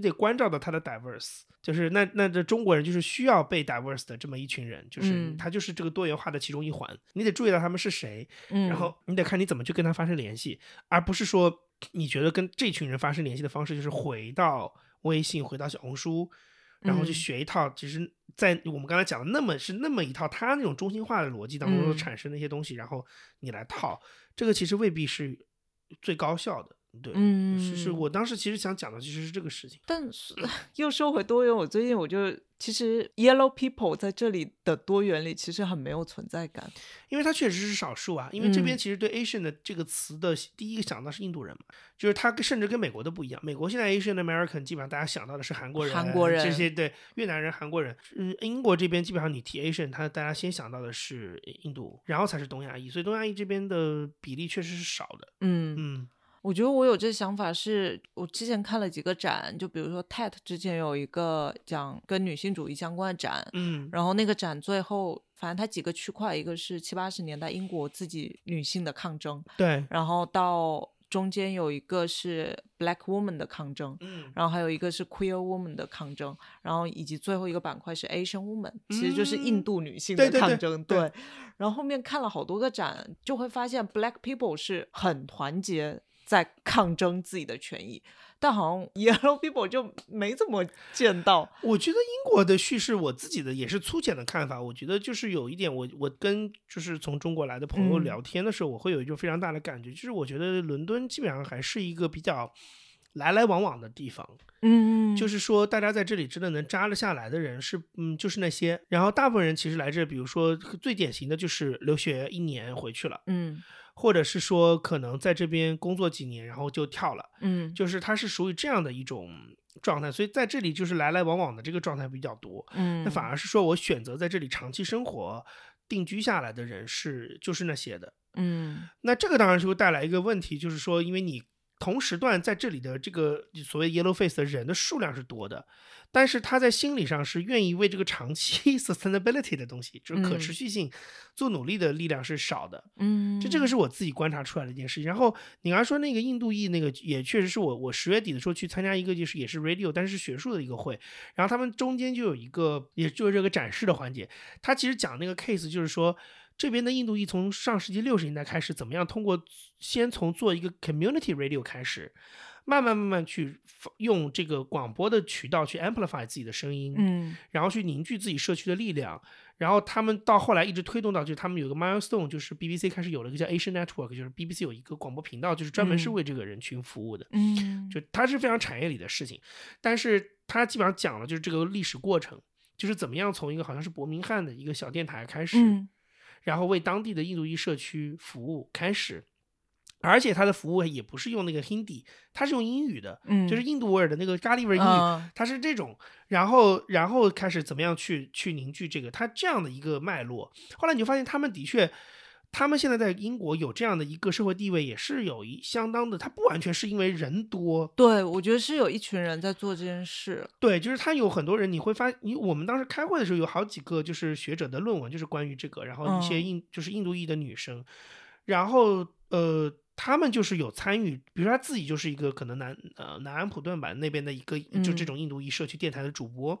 得关照到它的 diverse， 就是那这中国人就是需要被 diverse 的这么一群人，就是他就是这个多元化的其中一环，你得注意到他们是谁，然后你得看你怎么去跟他发生联系，而不是说你觉得跟这群人发生联系的方式就是回到微信回到小红书，然后去学一套其实在我们刚才讲的那么一套他那种中心化的逻辑当中产生的一些东西，然后你来套，这个其实未必是最高效的，对，嗯，是我当时其实想讲的其实是这个事情。但是又说回多元，我最近我就其实 yellow people 在这里的多元里其实很没有存在感，因为它确实是少数啊。因为这边其实对 Asian 的这个词的第一个想到是印度人嘛，就是它甚至跟美国的不一样。美国现在 Asian American 基本上大家想到的是韩国人这些，对，越南人、韩国人。英国这边基本上你提 Asian 它大家先想到的是印度，然后才是东亚裔，所以东亚裔这边的比例确实是少的。嗯嗯，我觉得我有这想法是我之前看了几个展，就比如说 Tate 之前有一个讲跟女性主义相关的展，嗯，然后那个展最后反正它几个区块，一个是70-80年代英国自己女性的抗争，对，然后到中间有一个是 Black Woman 的抗争，嗯，然后还有一个是 Queer Woman 的抗争，然后以及最后一个板块是 Asian Woman， 其实就是印度女性的抗争，嗯，对， 对， 对， 对， 对。然后后面看了好多个展，就会发现 Black people 是很团结在抗争自己的权益，但好像 Yellow people 就没怎么见到。我觉得英国的叙事，我自己的也是粗浅的看法，我觉得就是有一点我跟就是从中国来的朋友聊天的时候，我会有一种非常大的感觉，就是我觉得伦敦基本上还是一个比较来往往的地方，嗯，就是说大家在这里真的能扎得下来的人是，嗯，就是那些，然后大部分人其实来这，比如说最典型的就是留学1年回去了，嗯，或者是说可能在这边工作几年然后就跳了，嗯，就是它是属于这样的一种状态，所以在这里就是来往往的这个状态比较多，嗯，那反而是说我选择在这里长期生活定居下来的人是就是那些的，嗯，那这个当然是会带来一个问题，就是说因为你同时段在这里的这个所谓 yellow face 的人的数量是多的，但是他在心理上是愿意为这个长期 sustainability 的东西，就是可持续性做努力的力量是少的，嗯，这个是我自己观察出来的一件事情。然后你刚才说那个印度裔那个也确实是我10月底的时候去参加一个就是也是 radio 但是学术的一个会，然后他们中间就有一个也就是这个展示的环节，他其实讲那个 case 就是说这边的印度裔从上世纪60年代开始，怎么样通过先从做一个 community radio 开始，慢慢去用这个广播的渠道去 amplify 自己的声音，嗯，然后去凝聚自己社区的力量。然后他们到后来一直推动到，就是他们有个 milestone， 就是 BBC 开始有了一个叫 Asian Network， 就是 BBC 有一个广播频道，就是专门是为这个人群服务的，嗯，就它是非常产业里的事情，但是它基本上讲了就是这个历史过程，就是怎么样从一个好像是伯明翰的一个小电台开始，嗯，然后为当地的印度裔社区服务开始，而且他的服务也不是用那个 Hindi， 他是用英语的，嗯，就是印度味的那个咖喱味英语，他是这种，然后开始怎么样去凝聚这个他这样的一个脉络。后来你就发现他们的确，他们现在在英国有这样的一个社会地位，也是有一相当的，他不完全是因为人多，对，我觉得是有一群人在做这件事，对，就是他有很多人，你会发现我们当时开会的时候有好几个就是学者的论文就是关于这个，然后一些就是印度裔的女生，然后他们就是有参与，比如说他自己就是一个可能南安普顿吧那边的一个就这种印度裔社区电台的主播，嗯，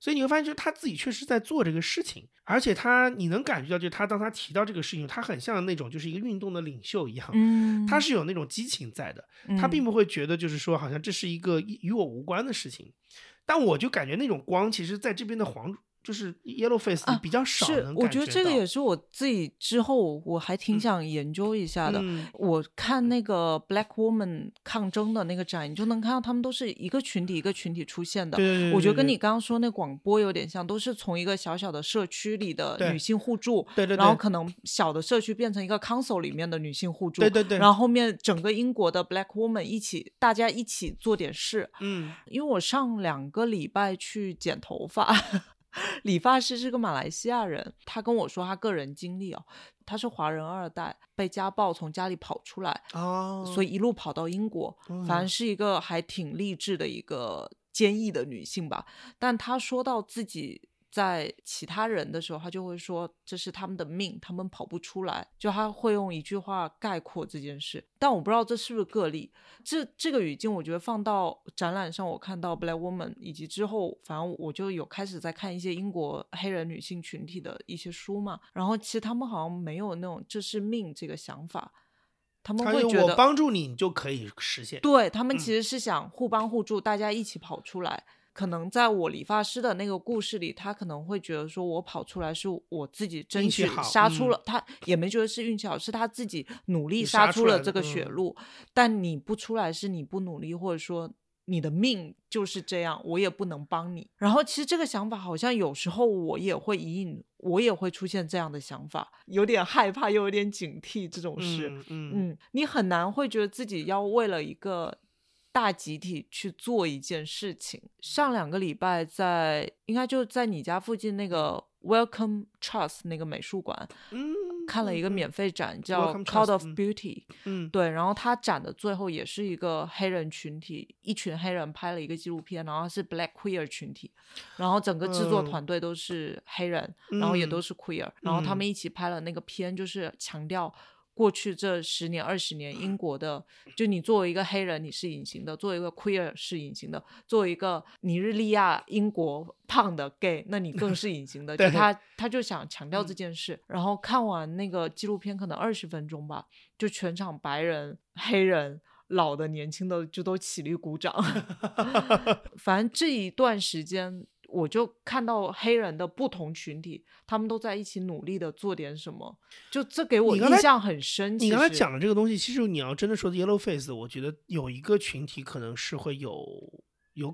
所以你会发现就是他自己确实在做这个事情，而且你能感觉到就是他当他提到这个事情，他很像那种就是一个运动的领袖一样，嗯，他是有那种激情在的，嗯，他并不会觉得就是说好像这是一个与我无关的事情，但我就感觉那种光其实在这边的就是 yellow face 比较少能感觉到，我觉得这个也是我自己之后我还挺想研究一下的，嗯，我看那个 Black Woman 抗争的那个展，你就能看到他们都是一个群体一个群体出现的，对对对对，我觉得跟你刚刚说那广播有点像，都是从一个小小的社区里的女性互助，对对对对，然后可能小的社区变成一个 council 里面的女性互助，对对对，然后后面整个英国的 Black Woman 大家一起做点事，嗯，因为我上2个礼拜去剪头发理发师是个马来西亚人，他跟我说他个人经历哦，他是华人2代，被家暴从家里跑出来，哦，所以一路跑到英国，反正是一个还挺励志的一个坚毅的女性吧。但他说到自己在其他人的时候，他就会说这是他们的命，他们跑不出来，就他会用一句话概括这件事，但我不知道这是不是个例，这个语境我觉得放到展览上，我看到 Black Woman 以及之后反正我就有开始在看一些英国黑人女性群体的一些书嘛，然后其实他们好像没有那种这是命这个想法，他们会觉得我帮助你就可以实现，对，他们其实是想互帮互助，大家一起跑出来，可能在我理发师的那个故事里，他可能会觉得说我跑出来是我自己争取杀出了，他也没觉得是运气好，是他自己努力杀出了这个血路，但你不出来是你不努力，或者说你的命就是这样，我也不能帮你。然后其实这个想法好像有时候我也会出现这样的想法，有点害怕又有点警惕这种事。你很难会觉得自己要为了一个大集体去做一件事情。上两个礼拜应该就在你家附近那个 Welcome Trust 那个美术馆看了一个免费展叫 Code of Beauty， 对，然后他展的最后也是一个黑人群体，一群黑人拍了一个纪录片，然后是 Black Queer 群体，然后整个制作团队都是黑人，然后也都是 Queer， 然后他们一起拍了那个片，就是强调过去这10年20年英国的，就你作为一个黑人你是隐形的，作为一个 queer 是隐形的，作为一个尼日利亚英国胖的 gay 那你更是隐形的就他就想强调这件事。然后看完那个纪录片可能20分钟吧，就全场白人黑人老的年轻的就都起立鼓掌反正这一段时间我就看到黑人的不同群体他们都在一起努力的做点什么，就这给我印象很深。你刚才讲的这个东西，其实你要真的说 yellow face， 我觉得有一个群体可能是会有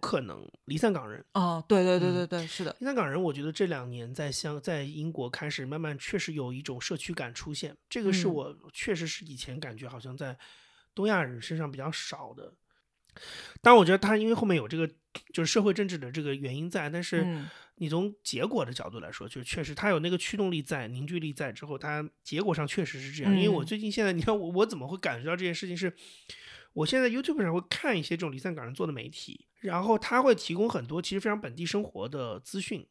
可能离散港人。哦，对对对对对，是的，离散港人我觉得这2年在英国开始慢慢确实有一种社区感出现，这个是我确实是以前感觉好像在东亚人身上比较少的。但我觉得他因为后面有这个就是社会政治的这个原因在，但是你从结果的角度来说，就确实他有那个驱动力在凝聚力在之后，他结果上确实是这样。因为我最近现在你看我怎么会感觉到这件事情，是我现在 YouTube 上会看一些这种离散港人做的媒体，然后他会提供很多其实非常本地生活的资讯，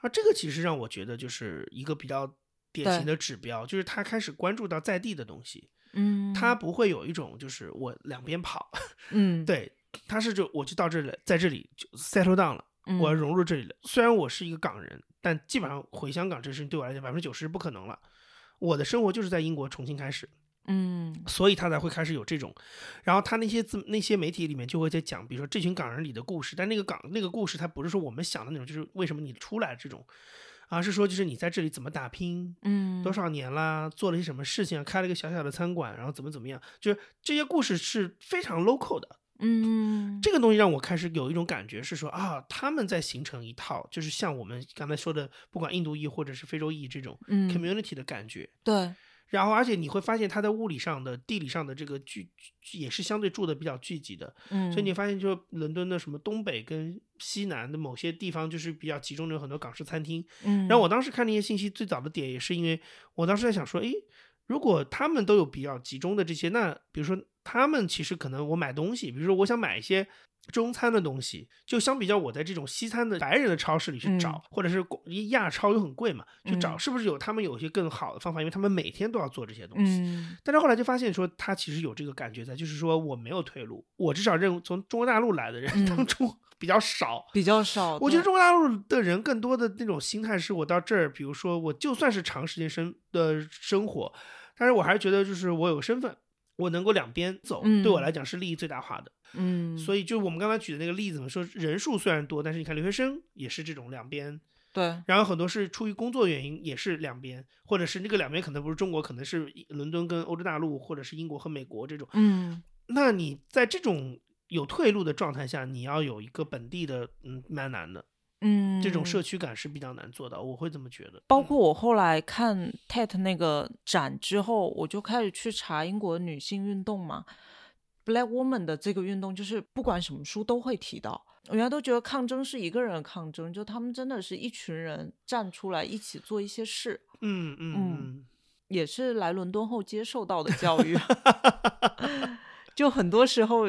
而这个其实让我觉得就是一个比较典型的指标，就是他开始关注到在地的东西，他不会有一种就是我两边跑，对，他是就我就到这里，在这里就 settle down 了，我要融入这里了。虽然我是一个港人，但基本上回香港这事情对我来讲90%不可能了，我的生活就是在英国重新开始，所以他才会开始有这种。然后他那些媒体里面就会在讲，比如说这群港人里的故事，但那个故事他不是说我们想的那种，就是为什么你出来这种。而是说就是你在这里怎么打拼，多少年啦，做了些什么事情，开了一个小小的餐馆，然后怎么样，就是这些故事是非常 local 的，这个东西让我开始有一种感觉是说啊，他们在形成一套就是像我们刚才说的不管印度裔或者是非洲裔这种 community 的感觉，对。然后而且你会发现它在物理上的地理上的这个也是相对住的比较聚集的，所以你发现就伦敦的什么东北跟西南的某些地方就是比较集中的有很多港式餐厅，然后我当时看那些信息最早的点也是因为我当时在想说，如果他们都有比较集中的这些，那比如说他们其实可能我买东西，比如说我想买一些中餐的东西，就相比较我在这种西餐的白人的超市里去找，或者是亚超又很贵嘛，去找是不是有些更好的方法，因为他们每天都要做这些东西，但是后来就发现说他其实有这个感觉在，就是说我没有退路，我至少从中国大陆来的人当中比较少，我觉得中国大陆的人更多的那种心态是我到这儿，比如说我就算是长时间生活，但是我还是觉得就是我有身份，我能够两边走，对我来讲是利益最大化的，所以就我们刚才举的那个例子嘛，说人数虽然多，但是你看留学生也是这种两边，对，然后很多是出于工作原因也是两边，或者是那个两边可能不是中国，可能是伦敦跟欧洲大陆，或者是英国和美国这种，那你在这种有退路的状态下，你要有一个本地的，蛮难的。这种社区感是比较难做到，我会这么觉得。包括我后来看 Tate 那个展之后，我就开始去查英国女性运动嘛， Black Woman 的这个运动就是不管什么书都会提到，我原来都觉得抗争是一个人的抗争，就他们真的是一群人站出来一起做一些事，也是来伦敦后接受到的教育就很多时候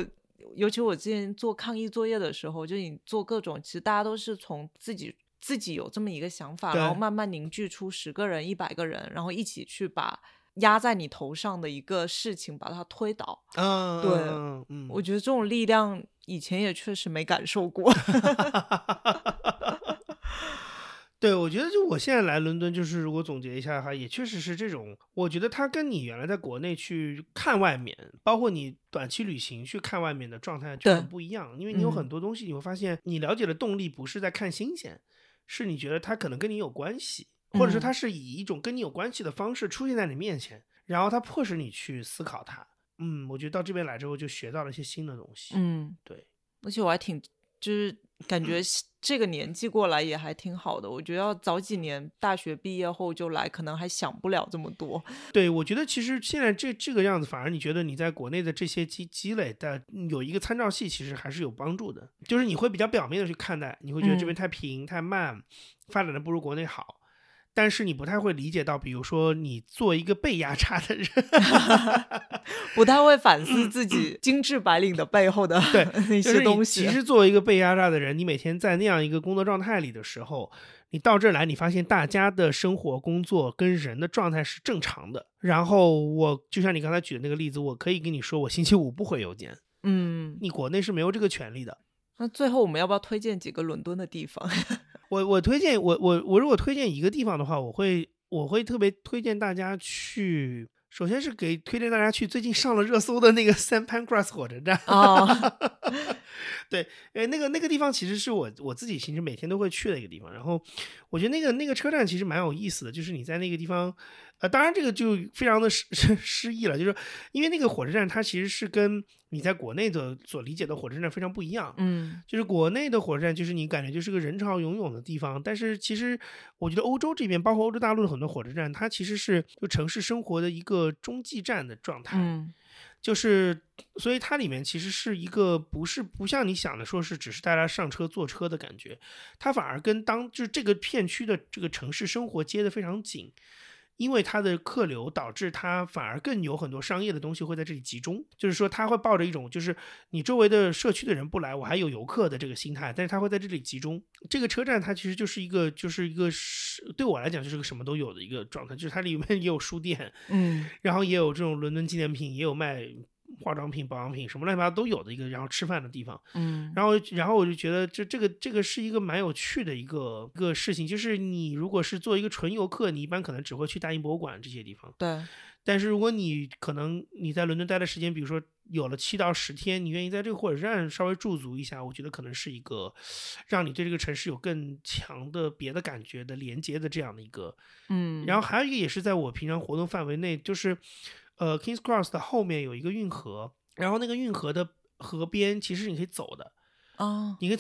尤其我之前做抗议作业的时候，就你做各种，其实大家都是从自己有这么一个想法，然后慢慢凝聚出10个人、100个人，然后一起去把压在你头上的一个事情把它推倒。对，我觉得这种力量以前也确实没感受过对，我觉得就我现在来伦敦，就是如果总结一下的话，也确实是这种。我觉得它跟你原来在国内去看外面，包括你短期旅行去看外面的状态就很不一样，因为你有很多东西你会发现，你了解的动力不是在看新鲜，是你觉得它可能跟你有关系，或者是它是以一种跟你有关系的方式出现在你面前，然后它迫使你去思考它。嗯，我觉得到这边来之后就学到了一些新的东西。嗯，对，而且我还挺就是感觉这个年纪过来也还挺好的，我觉得要早几年大学毕业后就来可能还想不了这么多。对，我觉得其实现在这个样子反而你觉得你在国内的这些积累的有一个参照系其实还是有帮助的，就是你会比较表面的去看待，你会觉得这边太平太慢，发展的不如国内好，但是你不太会理解到比如说你做一个被压榨的人不太会反思自己精致白领的背后的对那些东西。其实作为一个被压榨的人，你每天在那样一个工作状态里的时候，你到这儿来你发现大家的生活工作跟人的状态是正常的。然后我就像你刚才举的那个例子，我可以跟你说我星期五不回邮件，你国内是没有这个权利的。那最后我们要不要推荐几个伦敦的地方我如果推荐一个地方的话，我会特别推荐大家去，首先是推荐大家去最近上了热搜的那个 St. Pancras 火车站。对，那个地方其实是我自己其实每天都会去的一个地方，然后我觉得那个车站其实蛮有意思的，就是你在那个地方当然这个就非常的诗意了，就是因为那个火车站它其实是跟你在国内的所理解的火车站非常不一样。就是国内的火车站就是你感觉就是个人潮涌涌的地方，但是其实我觉得欧洲这边包括欧洲大陆的很多火车站它其实是就城市生活的一个中继站的状态。就是所以它里面其实是一个不像你想的说是只是大家上车坐车的感觉，它反而跟就是这个片区的这个城市生活接得非常紧，因为它的客流导致它反而更有很多商业的东西会在这里集中，就是说它会抱着一种就是你周围的社区的人不来我还有游客的这个心态，但是它会在这里集中。这个车站它其实就是一个对我来讲就是个什么都有的一个状态，就是它里面也有书店，然后也有这种伦敦纪念品，也有卖化妆品保养品什么乱七八糟都有的一个，然后吃饭的地方。然后我就觉得这个是一个蛮有趣的一个事情，就是你如果是做一个纯游客，你一般可能只会去大英博物馆这些地方。对，但是如果你可能你在伦敦待的时间比如说有了7到10天，你愿意在这个火车站稍微驻足一下，我觉得可能是一个让你对这个城市有更强的别的感觉的连接的这样的一个。然后还有一个也是在我平常活动范围内，就是Kings Cross 的后面有一个运河，然后那个运河的河边其实你可以走的。你可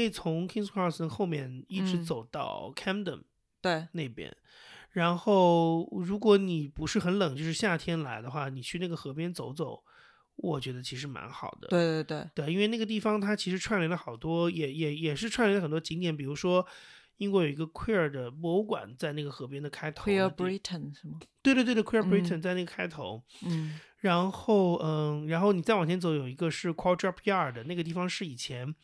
以从 Kings Cross 的后面一直走到 Camden 对那边。然后如果你不是很冷就是夏天来的话，你去那个河边走走，我觉得其实蛮好的。对对对对，因为那个地方它其实串联了好多也是串联了很多景点，比如说英国有一个 Queer 的博物馆在那个河边的开头。 Queer Britain 是吗？对对对对， Queer Britain 在那个开头。然后你再往前走有一个是 Coal Drops Yard 的，那个地方是以前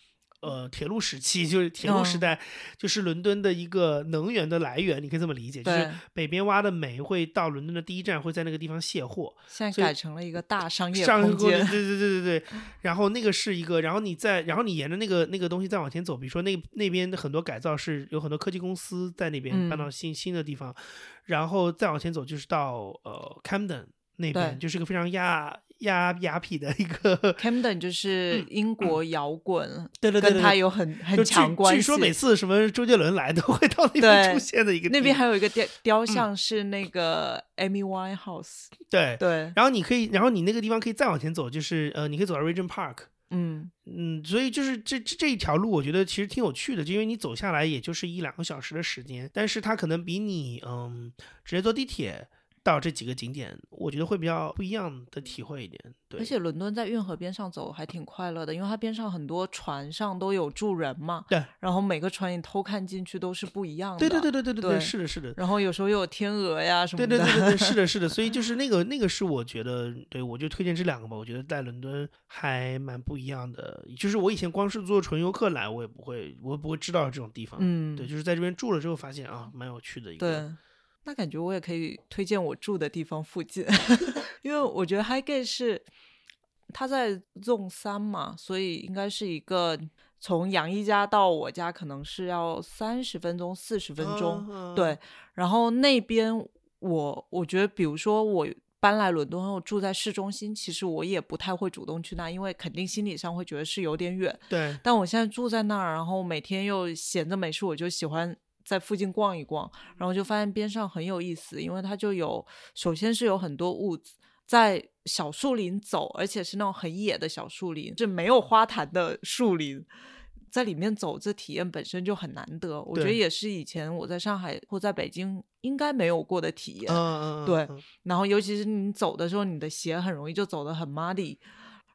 铁路时期，就是铁路时代就是伦敦的一个能源的来源，你可以这么理解，就是北边挖的煤会到伦敦的第一站会在那个地方卸货，现在改成了一个大商业空间。对对对对对。然后那个是一个，然后你沿着那个东西再往前走，比如说那边的很多改造是有很多科技公司在那边搬到新的地方，然后再往前走就是到Camden 那边，就是个非常雅痞的一个。 Camden 就是英国摇滚，对对对，跟他有很强关系。据说每次什么周杰伦来都会到那边出现的一个地方。那边还有一个雕像是那个 Amy Winehouse。 对对，然后你那个地方可以再往前走，就是你可以走到 Regent Park。 所以就是这一条路我觉得其实挺有趣的，就因为你走下来也就是1-2个小时的时间，但是它可能比你直接坐地铁到这几个景点我觉得会比较不一样的体会一点。对，而且伦敦在运河边上走还挺快乐的，因为它边上很多船上都有住人嘛。对，然后每个船你偷看进去都是不一样的。对对对对对对对，是的是的。然后有时候又有天鹅呀什么的。对对对 对, 对，是的是的。所以就是那个是我觉得，对，我就推荐这两个吧，我觉得在伦敦还蛮不一样的，就是我以前光是做纯游客来我也不会知道这种地方。对，就是在这边住了之后发现啊蛮有趣的一个。对，那感觉我也可以推荐我住的地方附近因为我觉得 Highgate 是它在Zone 3嘛，所以应该是一个从杨一家到我家可能是要30分钟40分钟、uh-huh. 对，然后那边我觉得比如说我搬来伦敦后住在市中心，其实我也不太会主动去那，因为肯定心理上会觉得是有点远，对，但我现在住在那儿，然后每天又闲着没事，我就喜欢在附近逛一逛，然后就发现边上很有意思，因为它就有，首先是有很多woods，在小树林走，而且是那种很野的小树林，是没有花坛的树林，在里面走这体验本身就很难得，我觉得也是以前我在上海或在北京应该没有过的体验、对、然后尤其是你走的时候你的鞋很容易就走得很 muddy。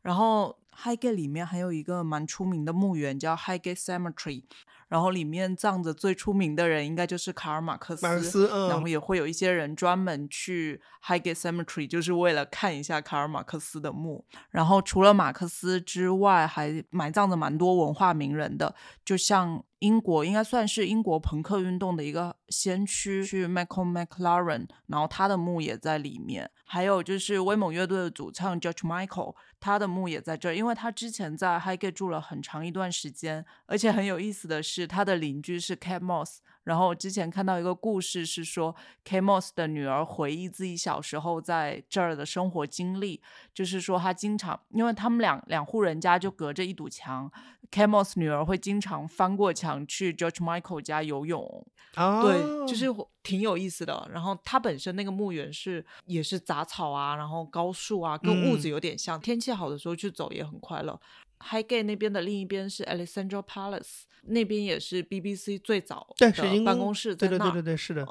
然后 Highgate 里面还有一个蛮出名的墓园叫 Highgate Cemetery， 然后里面葬着最出名的人应该就是卡尔马克思，然后也会有一些人专门去 Highgate Cemetery 就是为了看一下卡尔马克思的墓。然后除了马克思之外还埋葬着蛮多文化名人的，就像英国应该算是英国朋克运动的一个先驱去 Malcolm McLaren， 然后他的墓也在里面，还有就是威猛乐队的主唱 George Michael， 他的墓也在这儿，因为他之前在 Highgate 住了很长一段时间，而且很有意思的是他的邻居是 Kate Moss， 然后我之前看到一个故事是说 Kate Moss 的女儿回忆自己小时候在这儿的生活经历，就是说他经常，因为他们两户人家就隔着一堵墙， Kate Moss 女儿会经常翻过墙去 George Michael 家游泳、oh. 对，就是挺有意思的。然后它本身那个墓园也是杂草啊，然后高树啊，跟屋子有点像、天气好的时候去走也很快乐。 Highgate 那边的另一边是 Alexandra Palace， 那边也是 BBC 最早的办公室在那，对对对对，是的、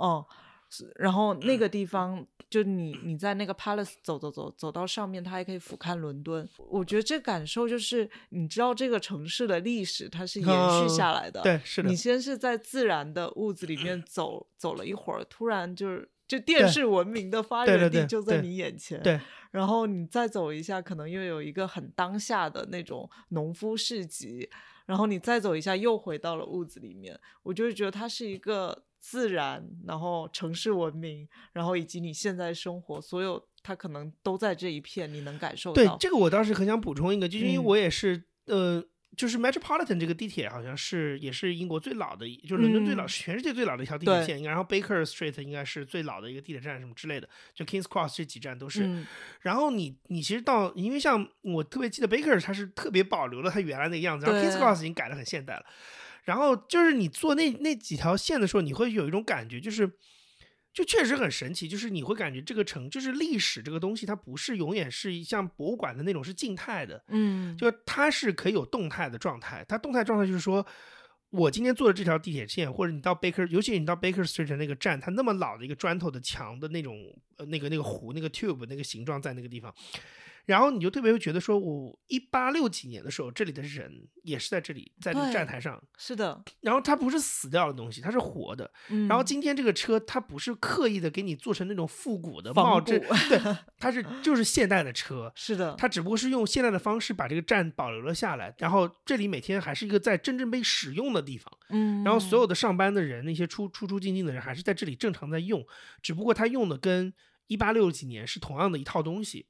然后那个地方就你在那个 Palace 走到上面，它还可以俯瞰伦敦。我觉得这感受就是你知道这个城市的历史它是延续下来的、对，是的。你先是在自然的屋子里面走了一会儿，突然就电视文明的发源地就在你眼前， 对，然后你再走一下可能又有一个很当下的那种农夫市集，然后你再走一下又回到了屋子里面。我就觉得它是一个自然，然后城市文明，然后以及你现在生活，所有它可能都在这一片，你能感受到。对，这个我当时很想补充一个，就是因为我也是、就是 Metropolitan 这个地铁好像是也是英国最老的，就是伦敦最老、全世界最老的一条地铁线，然后 Baker Street 应该是最老的一个地铁站什么之类的，就 Kings Cross 这几站都是、然后你其实到，因为像我特别记得 Baker 它是特别保留了它原来那个样子，然后 Kings Cross 已经改得很现代了。然后就是你坐那几条线的时候，你会有一种感觉，就确实很神奇，就是你会感觉这个城，就是历史这个东西它不是永远是像博物馆的那种是静态的，就它是可以有动态的状态。它动态状态就是说我今天坐的这条地铁线，或者你到 Baker， 尤其你到 Baker Street 那个站，它那么老的一个砖头的墙的那种、那个弧那个 tube 那个形状在那个地方，然后你就特别会觉得说我1860几年的时候这里的人也是在这里，在那个站台上，是的，然后它不是死掉的东西，它是活的、然后今天这个车它不是刻意的给你做成那种复古的帽子，对，它是就是现代的车，是的，它只不过是用现代的方式把这个站保留了下来，然后这里每天还是一个在真正被使用的地方，然后所有的上班的人，那些出进进的人还是在这里正常在用，只不过他用的跟1860几年是同样的一套东西，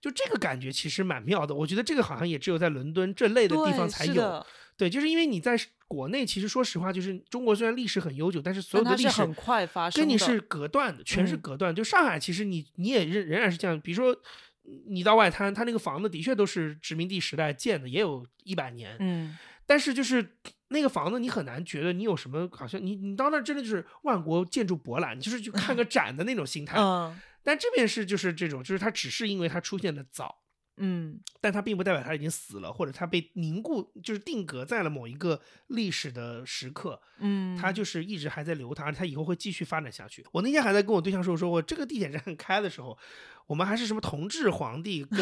就这个感觉其实蛮妙的。我觉得这个好像也只有在伦敦这类的地方才有，对，就是因为你在国内其实说实话，就是中国虽然历史很悠久，但是所有的历史很快发生，跟你是隔断的，全是隔断。就上海其实你也仍然是这样，比如说你到外滩，它那个房子的确都是殖民地时代建的，也有100年，但是就是那个房子你很难觉得你有什么，好像你到那真的就是万国建筑博览，就是去看个展的那种心态。但这边是就是这种，就是它只是因为它出现的早，但它并不代表它已经死了，或者它被凝固，就是定格在了某一个历史的时刻，它就是一直还在流淌，它以后会继续发展下去。我那天还在跟我对象说我这个地铁站开的时候，我们还是什么同治皇帝跟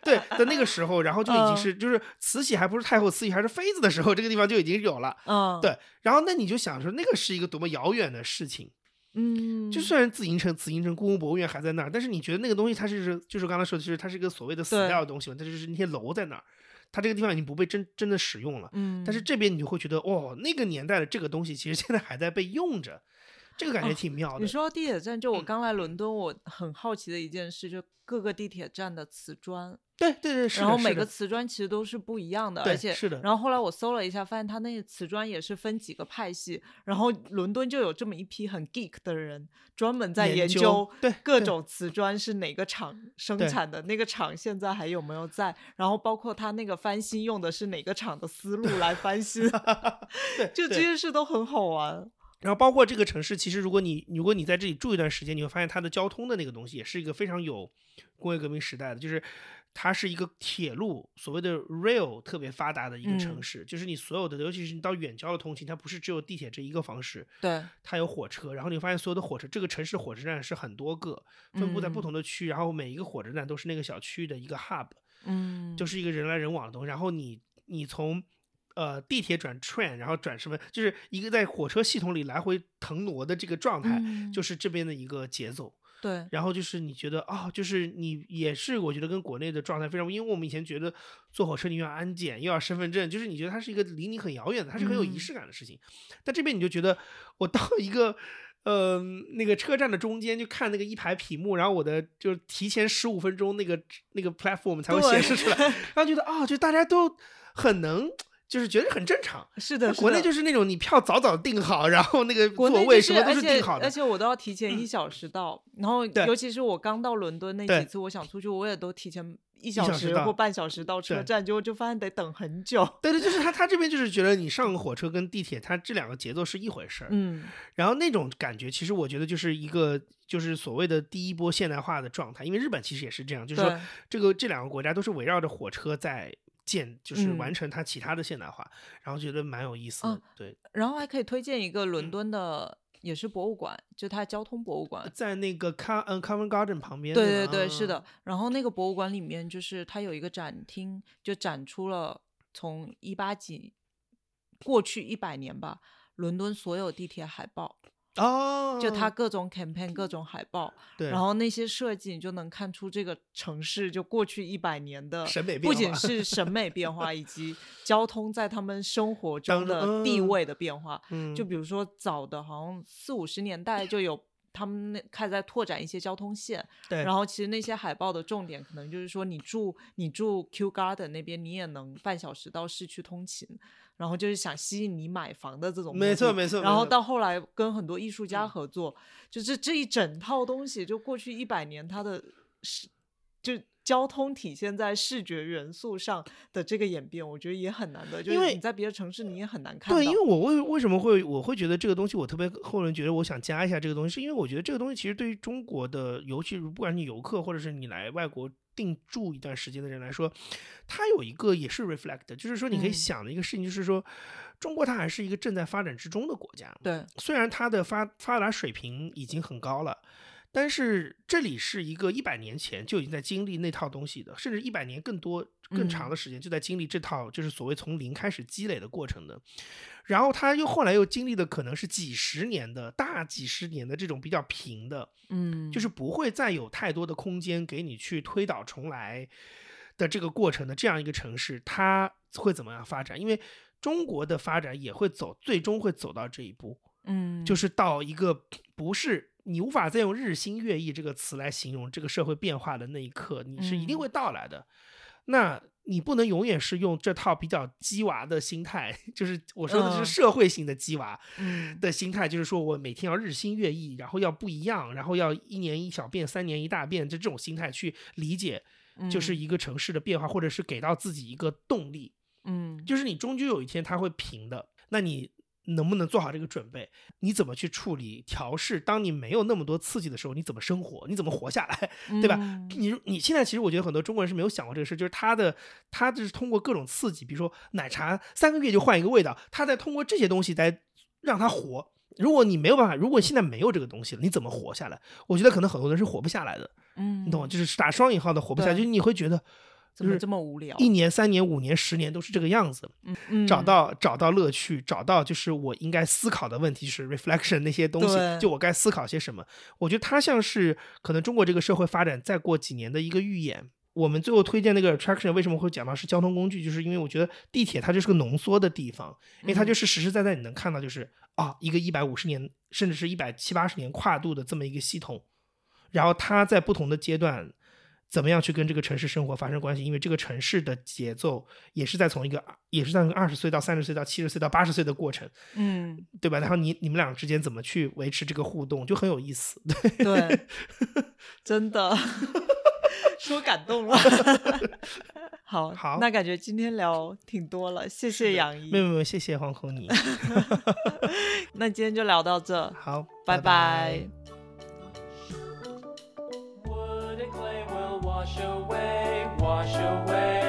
对的那个时候，然后就已经是就是慈禧还不是太后，慈禧还是妃子的时候，这个地方就已经有了，对。然后那你就想说那个是一个多么遥远的事情，就虽然紫禁城故宫博物院还在那儿，但是你觉得那个东西它是就是刚才说的，就是它是一个所谓的死掉的东西嘛，它就是那些楼在那儿，它这个地方已经不被真的使用了，但是这边你就会觉得那个年代的这个东西其实现在还在被用着，这个感觉挺妙的。你说到地铁站，就我刚来伦敦，我很好奇的一件事，就各个地铁站的瓷砖，对对对，是的。然后每个瓷砖其实都是不一样的，而且是的。然后后来我搜了一下，发现它那些瓷砖也是分几个派系，然后伦敦就有这么一批很 geek 的人，专门在研究各种瓷砖是哪个厂生产的，那个厂现在还有没有在，然后包括它那个翻新用的是哪个厂的思路来翻新就这些事都很好玩。然后包括这个城市，其实如果你在这里住一段时间，你会发现它的交通的那个东西也是一个非常有工业革命时代的，就是它是一个铁路，所谓的 rail 特别发达的一个城市，就是你所有的，尤其是你到远郊的通勤，它不是只有地铁这一个方式，对，它有火车，然后你发现所有的火车，这个城市火车站是很多个，分布在不同的区，然后每一个火车站都是那个小区的一个 hub， 就是一个人来人往的东西，然后你从地铁转 train， 然后转什么，就是一个在火车系统里来回腾挪的这个状态，就是这边的一个节奏。对，然后就是你觉得哦，就是你也是，我觉得跟国内的状态非常，因为我们以前觉得坐火车你又要安检又要身份证，就是你觉得它是一个离你很遥远的，它是很有仪式感的事情。但这边你就觉得我到一个那个车站的中间就看那个一排屏幕，然后我的就是提前15分钟那个 platform 才会显示出来，然后觉得哦，就大家都很能。就是觉得很正常，是的，国内就是那种你票早早订好，然后那个座位什么都是订好的，而且我都要提前1小时到，然后尤其是我刚到伦敦那几次，我想出去我也都提前1小时或半小时到车站，结果就发现得等很久。对对，就是他这边就是觉得你上火车跟地铁，它这两个节奏是一回事儿。然后那种感觉，其实我觉得就是一个就是所谓的第一波现代化的状态，因为日本其实也是这样，就是说这两个国家都是围绕着火车在。就是完成它其他的现代化，然后觉得蛮有意思的，对。然后还可以推荐一个伦敦的也是博物馆，就它交通博物馆，在那个 Covent Garden 旁边。对对对，是的。然后那个博物馆里面就是它有一个展厅，就展出了从过去100年吧，伦敦所有地铁海报。就它各种 campaign 各种海报，对，然后那些设计你就能看出这个城市就过去100年的审美变化，不仅是审美变化以及交通在他们生活中的地位的变化。就比如说早的好像40、50年代就有他们开始在拓展一些交通线，对，然后其实那些海报的重点可能就是说你住 Kew Garden 那边你也能半小时到市区通勤，然后就是想吸引你买房的这种，没错没错。然后到后来跟很多艺术家合作，就是这一整套东西，就过去100年它的就交通体现在视觉元素上的这个演变，我觉得也很难的，就是你在别的城市你也很难看到。对，因为我为什么会觉得这个东西，我特别后人觉得我想加一下这个东西，是因为我觉得这个东西其实对于中国的，尤其不管你游客或者是你来外国定住一段时间的人来说，它有一个也是 reflect， 就是说你可以想的一个事情，就是说中国它还是一个正在发展之中的国家，对，虽然它的发达水平已经很高了。但是这里是一个100年前就已经在经历那套东西的，甚至100年更多更长的时间就在经历这套就是所谓从零开始积累的过程的，然后他又后来又经历的可能是几十年的这种比较平的，就是不会再有太多的空间给你去推倒重来的这个过程的这样一个城市，它会怎么样发展？因为中国的发展也会最终会走到这一步，就是到一个不是。你无法再用日新月异这个词来形容这个社会变化的那一刻，你是一定会到来的。那你不能永远是用这套比较鸡娃的心态，就是我说的是社会性的鸡娃的心态，就是说我每天要日新月异，然后要不一样，然后要1年1小变，3年1大变，这种心态去理解，就是一个城市的变化，或者是给到自己一个动力。就是你终究有一天它会平的，那你。能不能做好这个准备？你怎么去处理调试？当你没有那么多刺激的时候，你怎么生活？你怎么活下来？对吧？你现在其实我觉得很多中国人是没有想过这个事，就是他就是通过各种刺激，比如说奶茶3个月就换一个味道，他在通过这些东西来让他活。如果你没有办法，如果现在没有这个东西了，你怎么活下来？我觉得可能很多人是活不下来的。你懂吗？就是打双引号的活不下来，就是你会觉得。怎么这么无聊？1年、3年、5年、10年都是这个样子。找到乐趣，找到就是我应该思考的问题，是 reflection 那些东西，就我该思考些什么。我觉得它像是可能中国这个社会发展再过几年的一个预演。我们最后推荐那个 attraction 为什么会讲到是交通工具，就是因为我觉得地铁它就是个浓缩的地方，因为它就是实实在在你能看到，就是一个150年甚至是170、80年跨度的这么一个系统，然后它在不同的阶段。怎么样去跟这个城市生活发生关系，因为这个城市的节奏也是在从20岁到30岁到70岁到80岁的过程，嗯，对吧？然后你们俩之间怎么去维持这个互动，就很有意思。 对真的说感动了好，那感觉今天聊挺多了，谢谢杨一。没有谢谢黄珂妮那今天就聊到这，好，拜拜。Wash away, wash away.